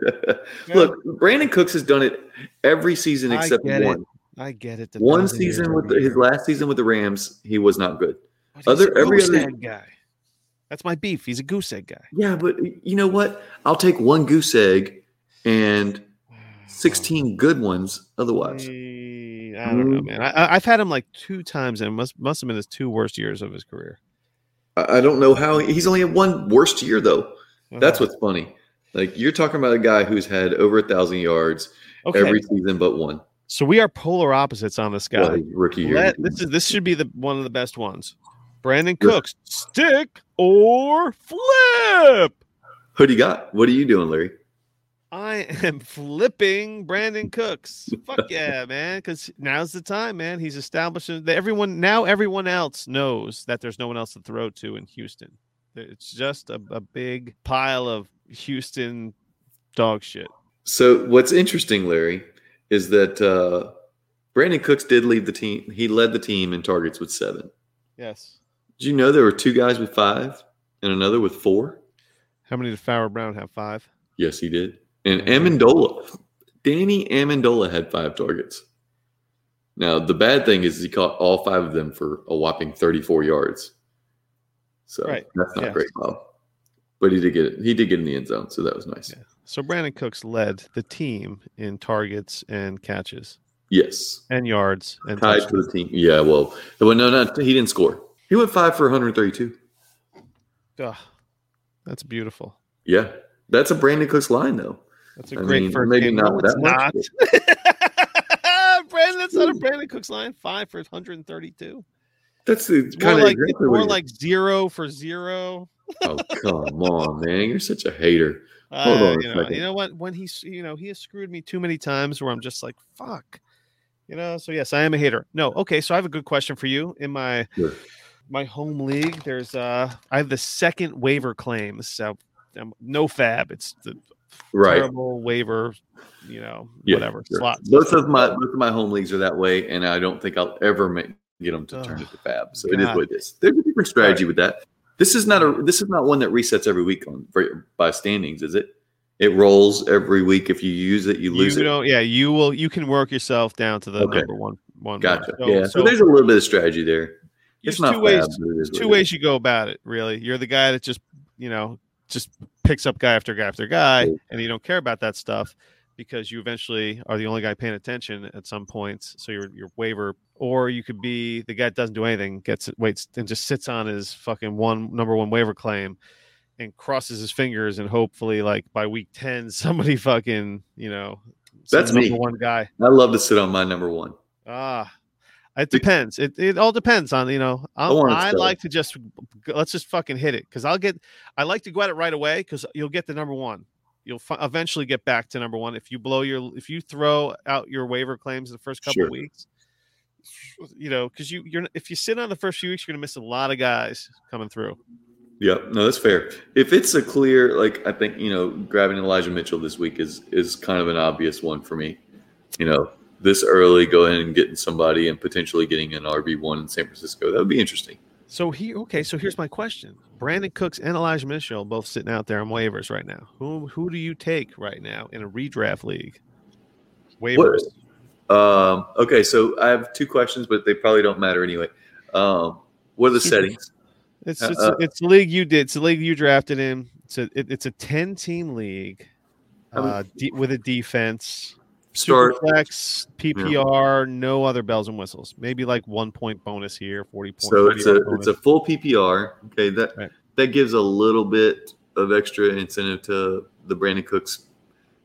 Look, Brandon Cooks has done it every season except I one. It. I get it. One season with the, his last season with the Rams, he was not good. But other every goose other egg guy. That's my beef. He's a goose egg guy. Yeah, but you know what? I'll take one goose egg and sixteen good ones otherwise. I don't know, man. I, I've had him like two times, and must must have been his two worst years of his career. I don't know how he, he's only had one worst year though. Okay. That's what's funny. Like you're talking about a guy who's had over a thousand yards okay. every season but one. So we are polar opposites on this guy. Well, rookie year. Let, this is this should be the one of the best ones. Brandon sure. Cooks, stick or flip. Who do you got? What are you doing, Larry? I am flipping Brandon Cooks. Fuck yeah, man. Because now's the time, man. He's establishing that everyone now, everyone else knows that there's no one else to throw to in Houston. It's just a, a big pile of Houston dog shit. So what's interesting, Larry, is that uh, Brandon Cooks did lead the team. He led the team in targets with seven. Yes. Did you know there were two guys with five and another with four? How many did Pharaoh Brown have? Five? Yes, he did. And Amendola, Danny Amendola had five targets. Now, the bad thing is he caught all five of them for a whopping thirty-four yards. So right. that's not yeah. great, Bob. But he did get it. He did get in the end zone, so that was nice. Yeah. So Brandon Cooks led the team in targets and catches. Yes. And yards. And tied touchdowns. For the team. Yeah, well, no, no, he didn't score. He went five for one thirty-two. Oh, that's beautiful. Yeah. That's a Brandon Cooks line, though. That's a I great mean, first maybe game. Not no, that not. Brandon, that's not a Brandon Cooks line. Five for one thirty-two. That's the it's kind more of like, exactly more like zero for zero. Oh, come on, man! You're such a hater. Hold uh, on, you know, you know what? When he's, you know, he has screwed me too many times where I'm just like, fuck. You know. So yes, I am a hater. No, okay. So I have a good question for you. In my sure. my home league, there's uh, I have the second waiver claim. So I'm, no fab. It's the right. terrible waiver, you know, yeah, whatever. Sure. Slots. Both of my both of my home leagues are that way, and I don't think I'll ever make get them to oh, turn it to fab. So God. It is what it is. There's a different strategy right. with that. This is not a this is not one that resets every week on for, by standings, is it? It rolls every week. If you use it, you lose you don't, it. Yeah, you will. You can work yourself down to the okay. number one. One. Gotcha. So, yeah. So, so there's a little bit of strategy there. It's not two fab, ways. It two ways you go about it. Really, you're the guy that just you know. just picks up guy after guy after guy, and you don't care about that stuff because you eventually are the only guy paying attention at some points. So your your waiver, or you could be the guy that doesn't do anything, gets waits and just sits on his fucking one number one waiver claim and crosses his fingers and hopefully like by week ten somebody fucking you know that's number me. One guy. I love to sit on my number one. Ah. It depends. It it all depends on, you know, I'm, I, I like to just let's just fucking hit it because I'll get I like to go at it right away because you'll get the number one. You'll f- eventually get back to number one. If you blow your if you throw out your waiver claims the first couple sure. of weeks, you know, because you you're if you sit on the first few weeks, you're going to miss a lot of guys coming through. Yeah, no, that's fair. If it's a clear like I think, you know, grabbing Elijah Mitchell this week is is kind of an obvious one for me, you know. This early, go in and getting somebody and potentially getting an R B one in San Francisco. That would be interesting. So he okay. So here's my question: Brandon Cooks and Elijah Mitchell both sitting out there on waivers right now. Who who do you take right now in a redraft league? Waivers. Um, okay, so I have two questions, but they probably don't matter anyway. Um, what are the settings? It's it's, uh, it's a league you did. It's a league you drafted in. It's a it, it's a ten team league uh, de- with a defense. Start flex P P R, yeah. No other bells and whistles. Maybe like one point bonus here, forty points. So it's a bonus. It's a full P P R. Okay, that right. that gives a little bit of extra incentive to the Brandon Cooks.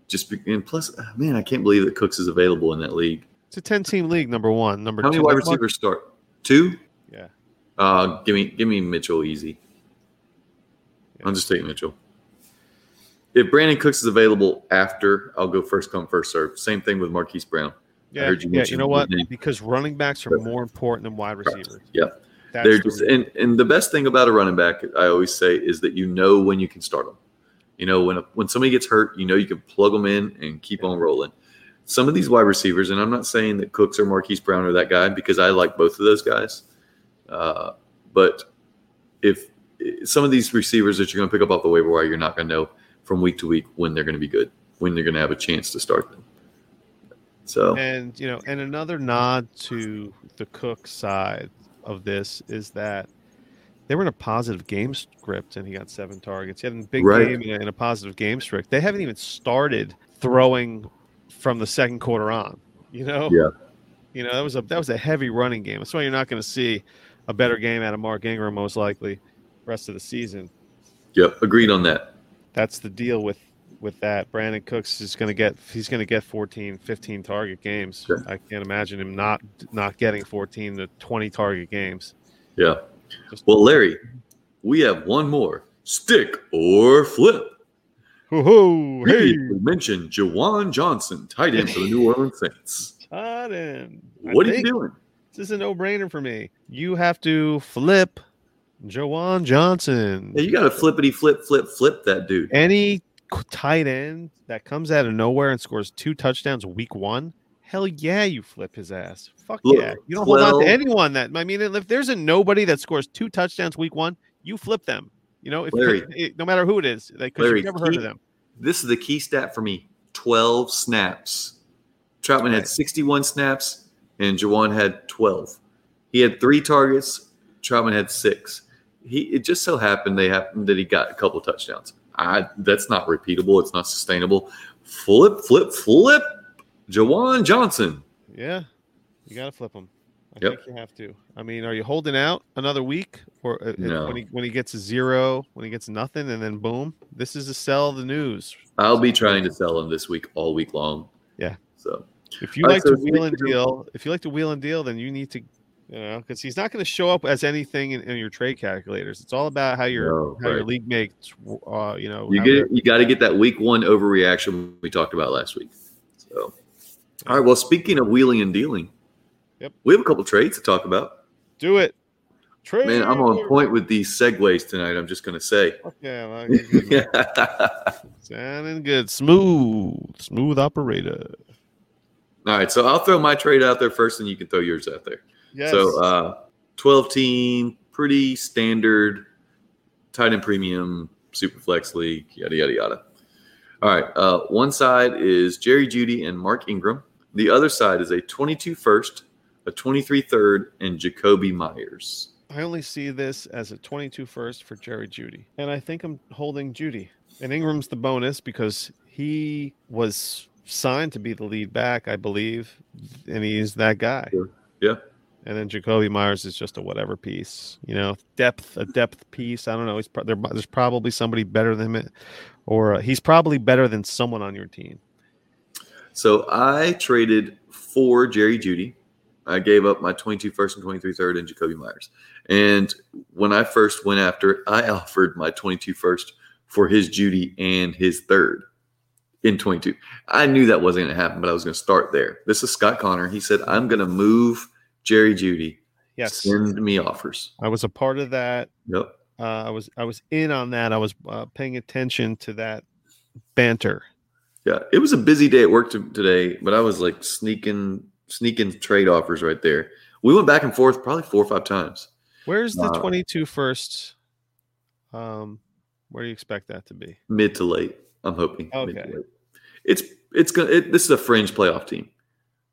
Just be, and plus, man, I can't believe that Cooks is available in that league. It's a ten team league. Number one, number how two. How many wide receivers start? Two. Yeah. Uh, give me give me Mitchell easy. Yeah. I'll just take Mitchell. If Brandon Cooks is available after, I'll go first come, first serve. Same thing with Marquise Brown. Yeah, I heard you, yeah, you know what? Name. Because running backs are more important than wide receivers. Yeah. That's They're just, the and, and the best thing about a running back, I always say, is that you know when you can start them. You know, when, a, when somebody gets hurt, you know you can plug them in and keep yeah. on rolling. Some of these wide receivers, and I'm not saying that Cooks or Marquise Brown are that guy because I like both of those guys. Uh, but if some of these receivers that you're going to pick up off the waiver wire, you're not going to know from week to week when they're going to be good, when they're going to have a chance to start them. So, and, you know, and another nod to the Cook side of this is that they were in a positive game script and he got seven targets. He had a big right. game in a, in a positive game script. They haven't even started throwing from the second quarter on, you know? Yeah. You know, that was a, that was a heavy running game. That's why you're not going to see a better game out of Mark Ingram, most likely rest of the season. Yep. Agreed on that. That's the deal with, with that. Brandon Cooks is going to get he's going to get fourteen, fifteen target games. Sure. I can't imagine him not not getting fourteen to twenty target games. Yeah. Just well, Larry, we have one more. Stick or flip. Ho, ho, hey. We mentioned Juwan Johnson, tight end for the New Orleans Saints. Tight end. What I are you doing? This is a no-brainer for me. You have to flip Juwan Johnson. Yeah, you got to flippity flip, flip, flip that dude. Any tight end that comes out of nowhere and scores two touchdowns week one, hell yeah, you flip his ass. Fuck Look, yeah. You don't twelve hold on to anyone that, I mean, if there's a nobody that scores two touchdowns week one, you flip them. You know, if Larry, it, no matter who it is, like, because you've never heard he, of them. This is the key stat for me. twelve snaps. Troutman right. had sixty-one snaps, and Juwan had twelve. He had three targets. Troutman had six. He It just so happened they happened that he got a couple touchdowns. I, that's not repeatable. It's not sustainable. Flip, flip, flip. Juwan Johnson. Yeah, you got to flip him. I yep. think you have to. I mean, are you holding out another week, or uh, no. when he when he gets a zero, when he gets nothing, and then boom, this is a sell the news. I'll so, be trying to sell him this week all week long. Yeah. So if you all like right, to so wheel and deal, if you like to wheel and deal, then you need to, you know, because he's not going to show up as anything in, in your trade calculators. It's all about how your no, how right. your league makes. Uh, you know, you get you got to get that week one overreaction we talked about last week. So, all right. Well, speaking of wheeling and dealing. Yep. We have a couple trades to talk about. Do it. Trade. Man, I'm on point with these segues tonight, I'm just going to say. Yeah. Well, good. Sounding good. Smooth. Smooth operator. All right. So I'll throw my trade out there first, and you can throw yours out there. Yes. So uh, twelve-team, pretty standard, tight end premium, super flex league, yada, yada, yada. All right. Uh, one side is Jerry Jeudy and Mark Ingram. The other side is a twenty-two first, a twenty-three third, and Jacoby Myers. I only see this as a twenty-two first for Jerry Jeudy, and I think I'm holding Jeudy. And Ingram's the bonus because he was signed to be the lead back, I believe, and he's that guy. Sure. Yeah. And then Jacoby Myers is just a whatever piece, you know, depth, a depth piece. I don't know. He's pro- there, there's probably somebody better than him, or uh, he's probably better than someone on your team. So I traded for Jerry Jeudy. I gave up my twenty-two first and twenty-three third and Jacoby Myers. And when I first went after it, I offered my twenty-two first for his Jeudy and his third in twenty-two. I knew that wasn't going to happen, but I was going to start there. This is Scott Connor. He said, I'm going to move Jerry Jeudy. Yes. Send me offers. I was a part of that. Yep. Uh, I was I was in on that. I was uh, paying attention to that banter. Yeah, it was a busy day at work t- today, but I was like sneaking, sneaking trade offers right there. We went back and forth probably four or five times. Where's the uh, twenty-two first? Um, where do you expect that to be? Mid to late, I'm hoping. Okay. Mid to late. It's it's gonna. It, this is a fringe playoff team.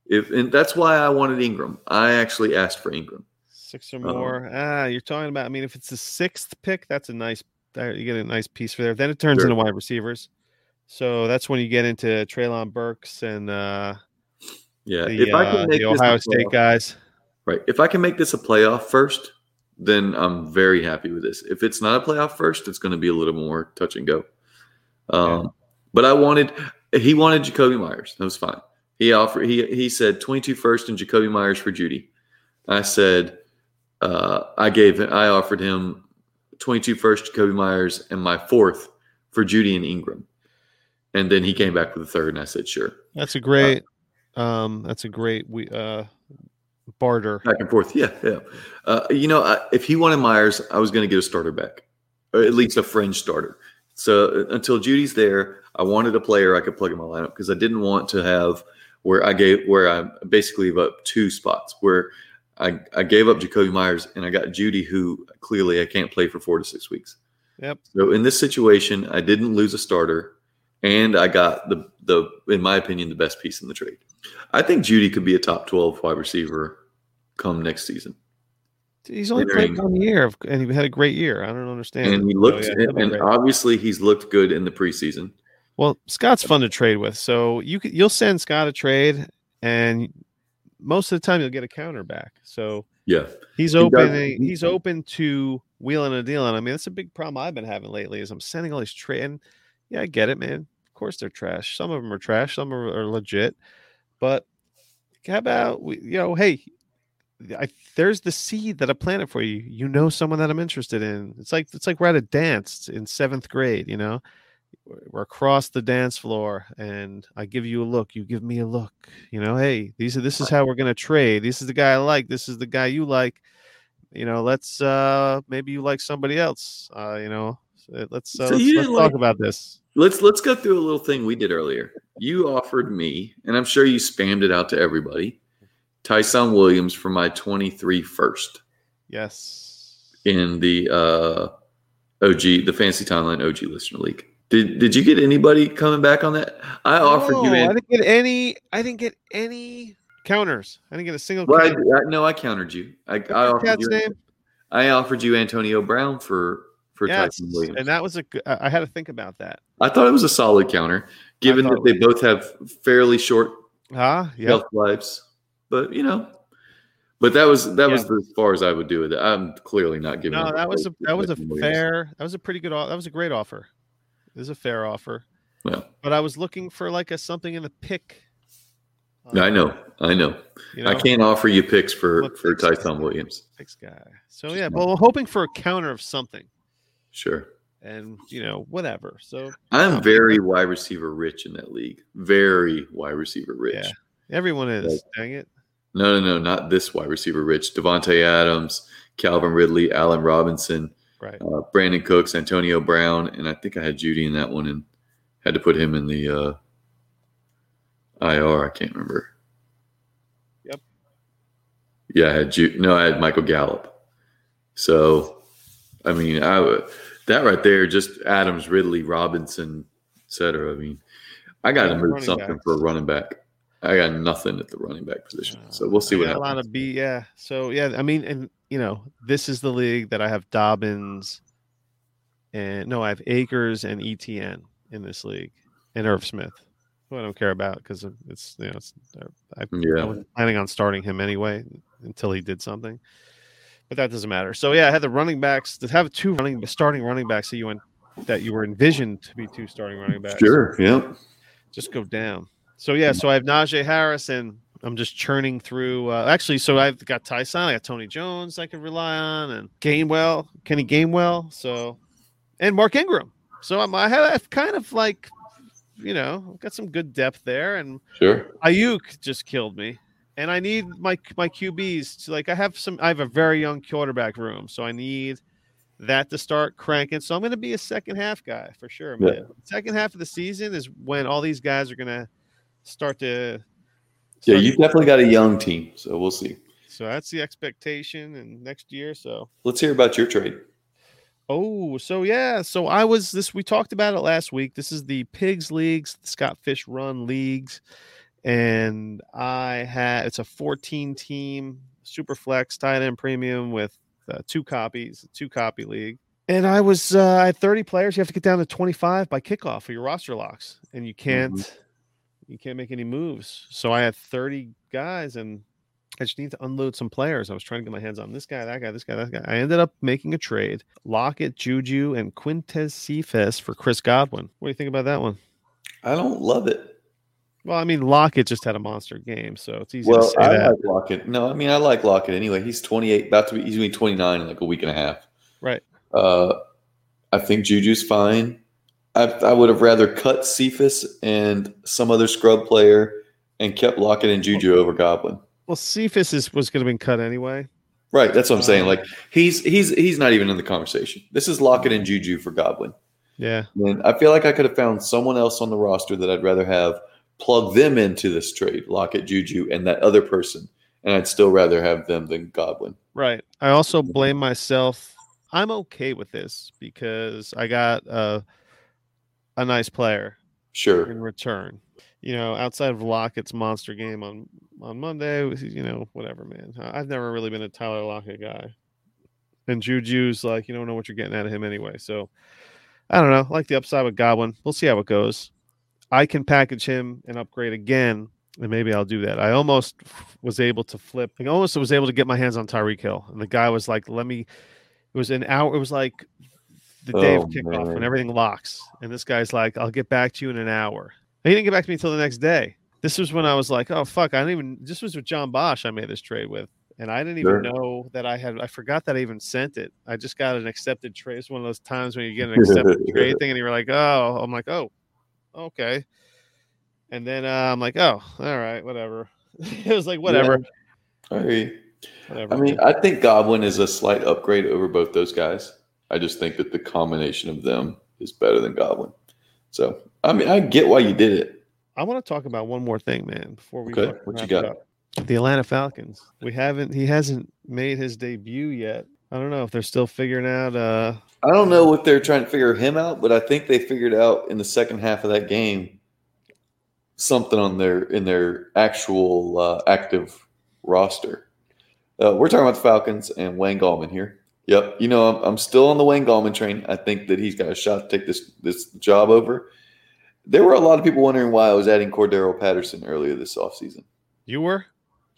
If and that's why I wanted Ingram. I actually asked for Ingram. Six or more. Um, ah, you're talking about. I mean, if it's the sixth pick, that's a nice. You get a nice piece for there. Then it turns sure. into wide receivers. So that's when you get into Treylon Burks and uh, yeah, the, if I can make uh, the Ohio this State playoff, guys. Right. If I can make this a playoff first, then I'm very happy with this. If it's not a playoff first, it's going to be a little more touch and go. Um, yeah. But I wanted – he wanted Jacoby Myers. That was fine. He offered. He he said twenty-two first and Jacoby Myers for Jeudy. I said uh, I gave – I offered him twenty-two first, Jacoby Myers, and my fourth for Jeudy and Ingram. And then he came back with a third, and I said, "Sure." That's a great, uh, um, that's a great we uh, barter back and forth. Yeah, yeah. Uh, you know, I, if he wanted Myers, I was going to get a starter back, or at least a fringe starter. So uh, until Judy's there, I wanted a player I could plug in my lineup because I didn't want to have where I gave where I basically gave up two spots where I I gave up Jacoby Myers and I got Jeudy, who clearly I can't play for four to six weeks. Yep. So in this situation, I didn't lose a starter. And I got the the in my opinion the best piece in the trade. I think Jeudy could be a top twelve wide receiver come next season. He's only played one year, and he had a great year. I don't understand. And he looked, so, yeah, and obviously he's looked good in the preseason. Well, Scott's fun to trade with, so you can, you'll send Scott a trade, and most of the time you'll get a counter back. So yeah, he's he open. Does. He's open to wheeling and dealing. I mean, that's a big problem I've been having lately is I'm sending all these trades. Yeah, I get it, man. Of course they're trash. Some of them are trash. Some are, are legit. But how about, we, you know, hey, I, there's the seed that I planted for you. You know someone that I'm interested in. It's like it's like we're at a dance in seventh grade, you know. we're across the dance floor and I give you a look, you give me a look, you know, hey, these are, this is how we're going to trade. This is the guy I like. This is the guy you like, you know, let's, uh, maybe you like somebody else, uh, you know, let's, uh, so let's, let's like, talk about this. Let's, let's go through a little thing we did earlier. You offered me, and I'm sure you spammed it out to everybody, Tyson Williams for my twenty-three first. Yes. In the, uh, O G, the Fantasy Timeline O G Listener League. Did did you get anybody coming back on that? I no, offered you. In. I didn't get any. I didn't get any counters. I didn't get a single. Well, I, I, no, I countered you. I, I offered you. Name? I offered you Antonio Brown for for yes, Tyson Williams, and that was a. I had to think about that. I thought it was a solid counter, given that they both have fairly short ah, yep. health lives. But you know, but that was that yeah. was as far as I would do with it. I'm clearly not giving. No, that was a that was a fair. That was a pretty good. That was a great offer. This is a fair offer. Yeah. But I was looking for like a something in the pick. Um, I know. I know. You know. I can't offer you picks for, for Tyson Williams. Picks guy. So, yeah. But we're hoping for a counter of something. Sure. And, you know, whatever. So I'm um, very wide receiver rich in that league. Very wide receiver rich. Yeah. Everyone is. Like, dang it. No, no, no. Not this wide receiver rich. Devontae Adams, Calvin Ridley, Allen Robinson. Right. Uh, Brandon Cooks, Antonio Brown, and I think I had Jeudy in that one and had to put him in the uh, I R. I can't remember. Yep. Yeah, I had Ju- No, I had Michael Gallup. So, I mean, I w- that right there, just Adams, Ridley, Robinson, et cetera. I mean, I got to yeah, move something backs. for a running back. I got nothing at the running back position. So we'll see I what happens. A lot of B, yeah. So, yeah, I mean, and, you know, this is the league that I have Dobbins and no, I have Akers and E T N in this league and Irv Smith, who I don't care about because it's, you know, it's, I, yeah. I was planning on starting him anyway until he did something, but that doesn't matter. So, yeah, I had the running backs to have two running starting running backs that you, went, that you were envisioned to be two starting running backs. Sure. Yeah. Just go down. So, yeah, so I have Najee Harris, and I'm just churning through. Uh, actually, so I've got Tyson. I got Tony Jones I can rely on, and Gainwell, Kenny Gainwell, so, and Mark Ingram. So I'm, I have kind of like, you know, got some good depth there. And sure. Ayuk just killed me. And I need my my Q Bs to, like, I have some, I have a very young quarterback room, so I need that to start cranking. So I'm going to be a second half guy for sure, man. Yeah. Second half of the season is when all these guys are going to start to start yeah you definitely got a young team, so we'll see. So that's the expectation and next year. So let's hear about your trade. Oh, so yeah, so I was this we talked about it last week. This is the Pigs Leagues, the Scott Fish run leagues, and I had it's a fourteen team super flex tight end premium with uh, two copies two copy league. And I was uh, I had thirty players. You have to get down to twenty-five by kickoff for your roster locks, and you can't mm-hmm. You can't make any moves. So I had thirty guys, and I just need to unload some players. I was trying to get my hands on this guy, that guy, this guy, that guy. I ended up making a trade. Lockett, Juju, and Quintez Cephas for Chris Godwin. What do you think about that one? I don't love it. Well, I mean, Lockett just had a monster game, so it's easy well, to say I that. Well, I like Lockett. No, I mean, I like Lockett anyway. He's twenty-eight, about to be, he's going to be twenty-nine in like a week and a half. Right. Uh, I think Juju's fine. I, I would have rather cut Cephas and some other scrub player and kept Lockett and Juju over Godwin. Well, Cephas is, was going to be cut anyway. Right. That's what I'm saying. Like he's he's he's not even in the conversation. This is Lockett and Juju for Godwin. Yeah. And I feel like I could have found someone else on the roster that I'd rather have plug them into this trade, Lockett, Juju, and that other person, and I'd still rather have them than Godwin. Right. I also blame myself. I'm okay with this because I got uh, – a nice player, sure. In return, you know, outside of Lockett's monster game on, on Monday, you know, whatever, man. I've never really been a Tyler Lockett guy, and Juju's like, you don't know what you're getting out of him anyway. So, I don't know. I like the upside with Godwin, we'll see how it goes. I can package him and upgrade again, and maybe I'll do that. I almost was able to flip. I almost was able to get my hands on Tyreek Hill, and the guy was like, "Let me." It was an hour. It was like. The day oh, of kickoff and everything locks. And this guy's like, I'll get back to you in an hour. And he didn't get back to me until the next day. This was when I was like, oh, fuck. I didn't even, this was with John Bosch I made this trade with. And I didn't even sure. know that I had – I forgot that I even sent it. I just got an accepted trade. It's one of those times when you get an accepted trade thing and you're like, oh. I'm like, oh, okay. And then uh, I'm like, oh, all right, whatever. It was like, whatever. Yeah. I hear you. Whatever. I mean, I think Godwin is a slight upgrade over both those guys. I just think that the combination of them is better than Godwin. So, I mean, I get why you did it. I want to talk about one more thing, man, before we okay. What you got? Up. The Atlanta Falcons. We haven't. He hasn't made his debut yet. I don't know if they're still figuring out. Uh, I don't know what they're trying to figure him out, but I think they figured out in the second half of that game something on their in their actual uh, active roster. Uh, we're talking about the Falcons and Wayne Gallman here. Yep, you know I'm, I'm still on the Wayne Gallman train. I think that he's got a shot to take this this job over. There were a lot of people wondering why I was adding Cordero Patterson earlier this offseason. You were.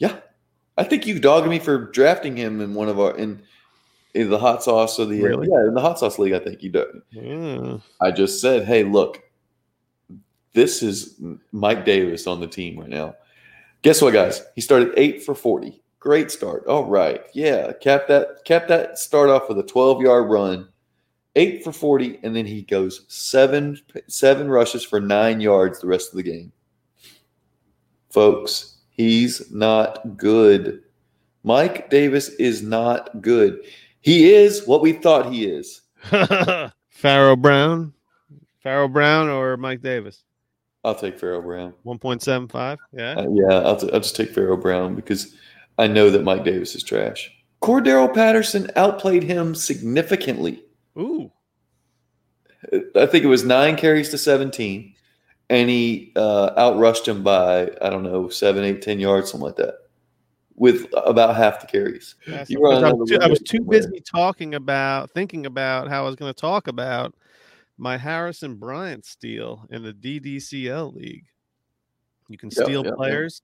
Yeah, I think you dogged me for drafting him in one of our in, in the hot sauce or the really? yeah in the hot sauce league. I think you do. Yeah. I just said, hey, look, this is Mike Davis on the team right now. Guess what, guys? He started eight for forty. Great start. All right, yeah, cap that cap that start off with a twelve yard run, eight for forty, and then he goes seven seven rushes for nine yards the rest of the game, folks. He's not good. Mike Davis is not good. He is what we thought he is. Pharaoh Brown. Pharaoh Brown or Mike Davis? I'll take Pharaoh Brown. one point seven five, yeah? Uh, yeah, I'll, t- I'll just take Pharaoh Brown because I know that Mike Davis is trash. Cordero Patterson outplayed him significantly. Ooh. I think it was nine carries to seventeen. And he uh, outrushed him by, I don't know, seven, eight, ten yards, something like that, with about half the carries. Yeah, so I, was too, I was too busy talking about, thinking about how I was going to talk about my Harrison Bryant steal in the D D C L league. You can yep, steal yep, players.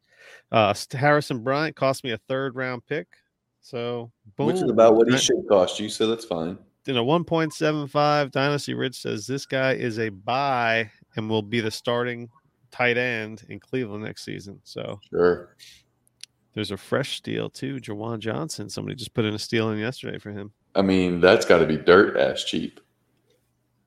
Yep. Uh, Harrison Bryant cost me a third round pick. So, boom. Which is about what he should cost you, so that's fine. In a one point seven five, Dynasty Rich says this guy is a buy and will be the starting tight end in Cleveland next season. So sure. There's a fresh steal too. Juwan Johnson. Somebody just put in a steal in yesterday for him. I mean, that's got to be dirt ass cheap.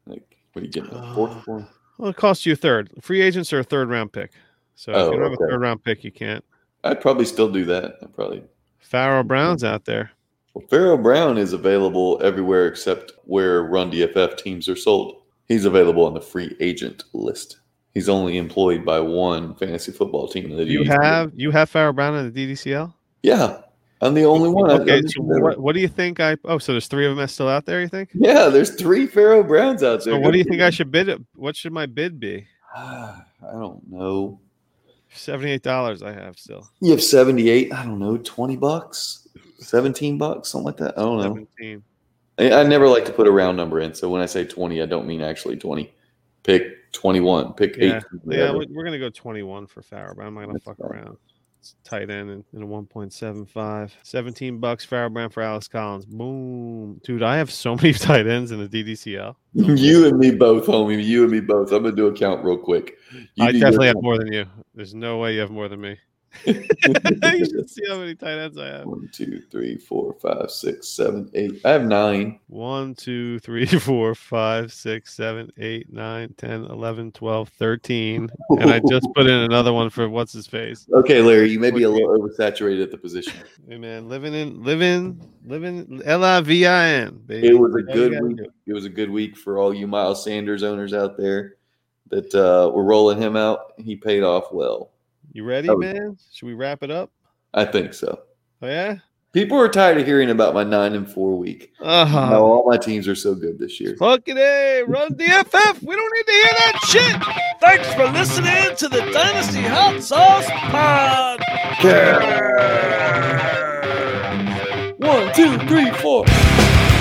Like, what are you getting? Uh, fourth for? Well, it costs you a third. Free agents are a third round pick. So oh, if you don't okay. have a third round pick, you can't. I'd probably still do that. I'd probably. Pharaoh Brown's out there. Well, Pharaoh Brown is available everywhere except where Run D F F teams are sold. He's available on the free agent list. He's only employed by one fantasy football team. In the you D D C L. have you have Pharaoh Brown in the D D C L? Yeah, I'm the only one. Okay, so what, what do you think? I oh, so there's three of them still out there. You think? Yeah, there's three Pharaoh Browns out there. So what do you think I should bid? What should my bid be? I don't know. Seventy-eight dollars I have still. You have seventy-eight. I don't know. Twenty bucks, seventeen bucks, something like that. I don't know. Seventeen. I never like to put a round number in, so when I say twenty, I don't mean actually twenty. Pick twenty-one. Pick yeah. eight. Yeah, we're going to go twenty-one for Farrell, but I'm not going to fuck around. It's tight end in, in a one point seven five. seventeen bucks Farrell Brown for Alex Collins. Boom. Dude, I have so many tight ends in the D D C L. You and me both, homie. You and me both. I'm going to do a count real quick. You I definitely have count. More than you. There's no way you have more than me. You should see how many tight ends I have. One, two, three, four, five, six, seven, eight. I have nine. One, two, three, four, five, six, seven, eight, nine, ten, eleven, twelve, thirteen. And I just put in another one for what's his face. Okay, Larry, you may be a little oversaturated at the position. Hey man, living in living living L I V I N. It was a good week. Do. It was a good week for all you Miles Sanders owners out there that uh, were rolling him out. He paid off well. You ready, oh, man? Should we wrap it up? I think so. Oh, yeah? People are tired of hearing about my nine and four week. Uh-huh. How all my teams are so good this year. Fucking A. Run D F F. We don't need to hear that shit. Thanks for listening to the Dynasty Hot Sauce Podcast. One, two, three, four.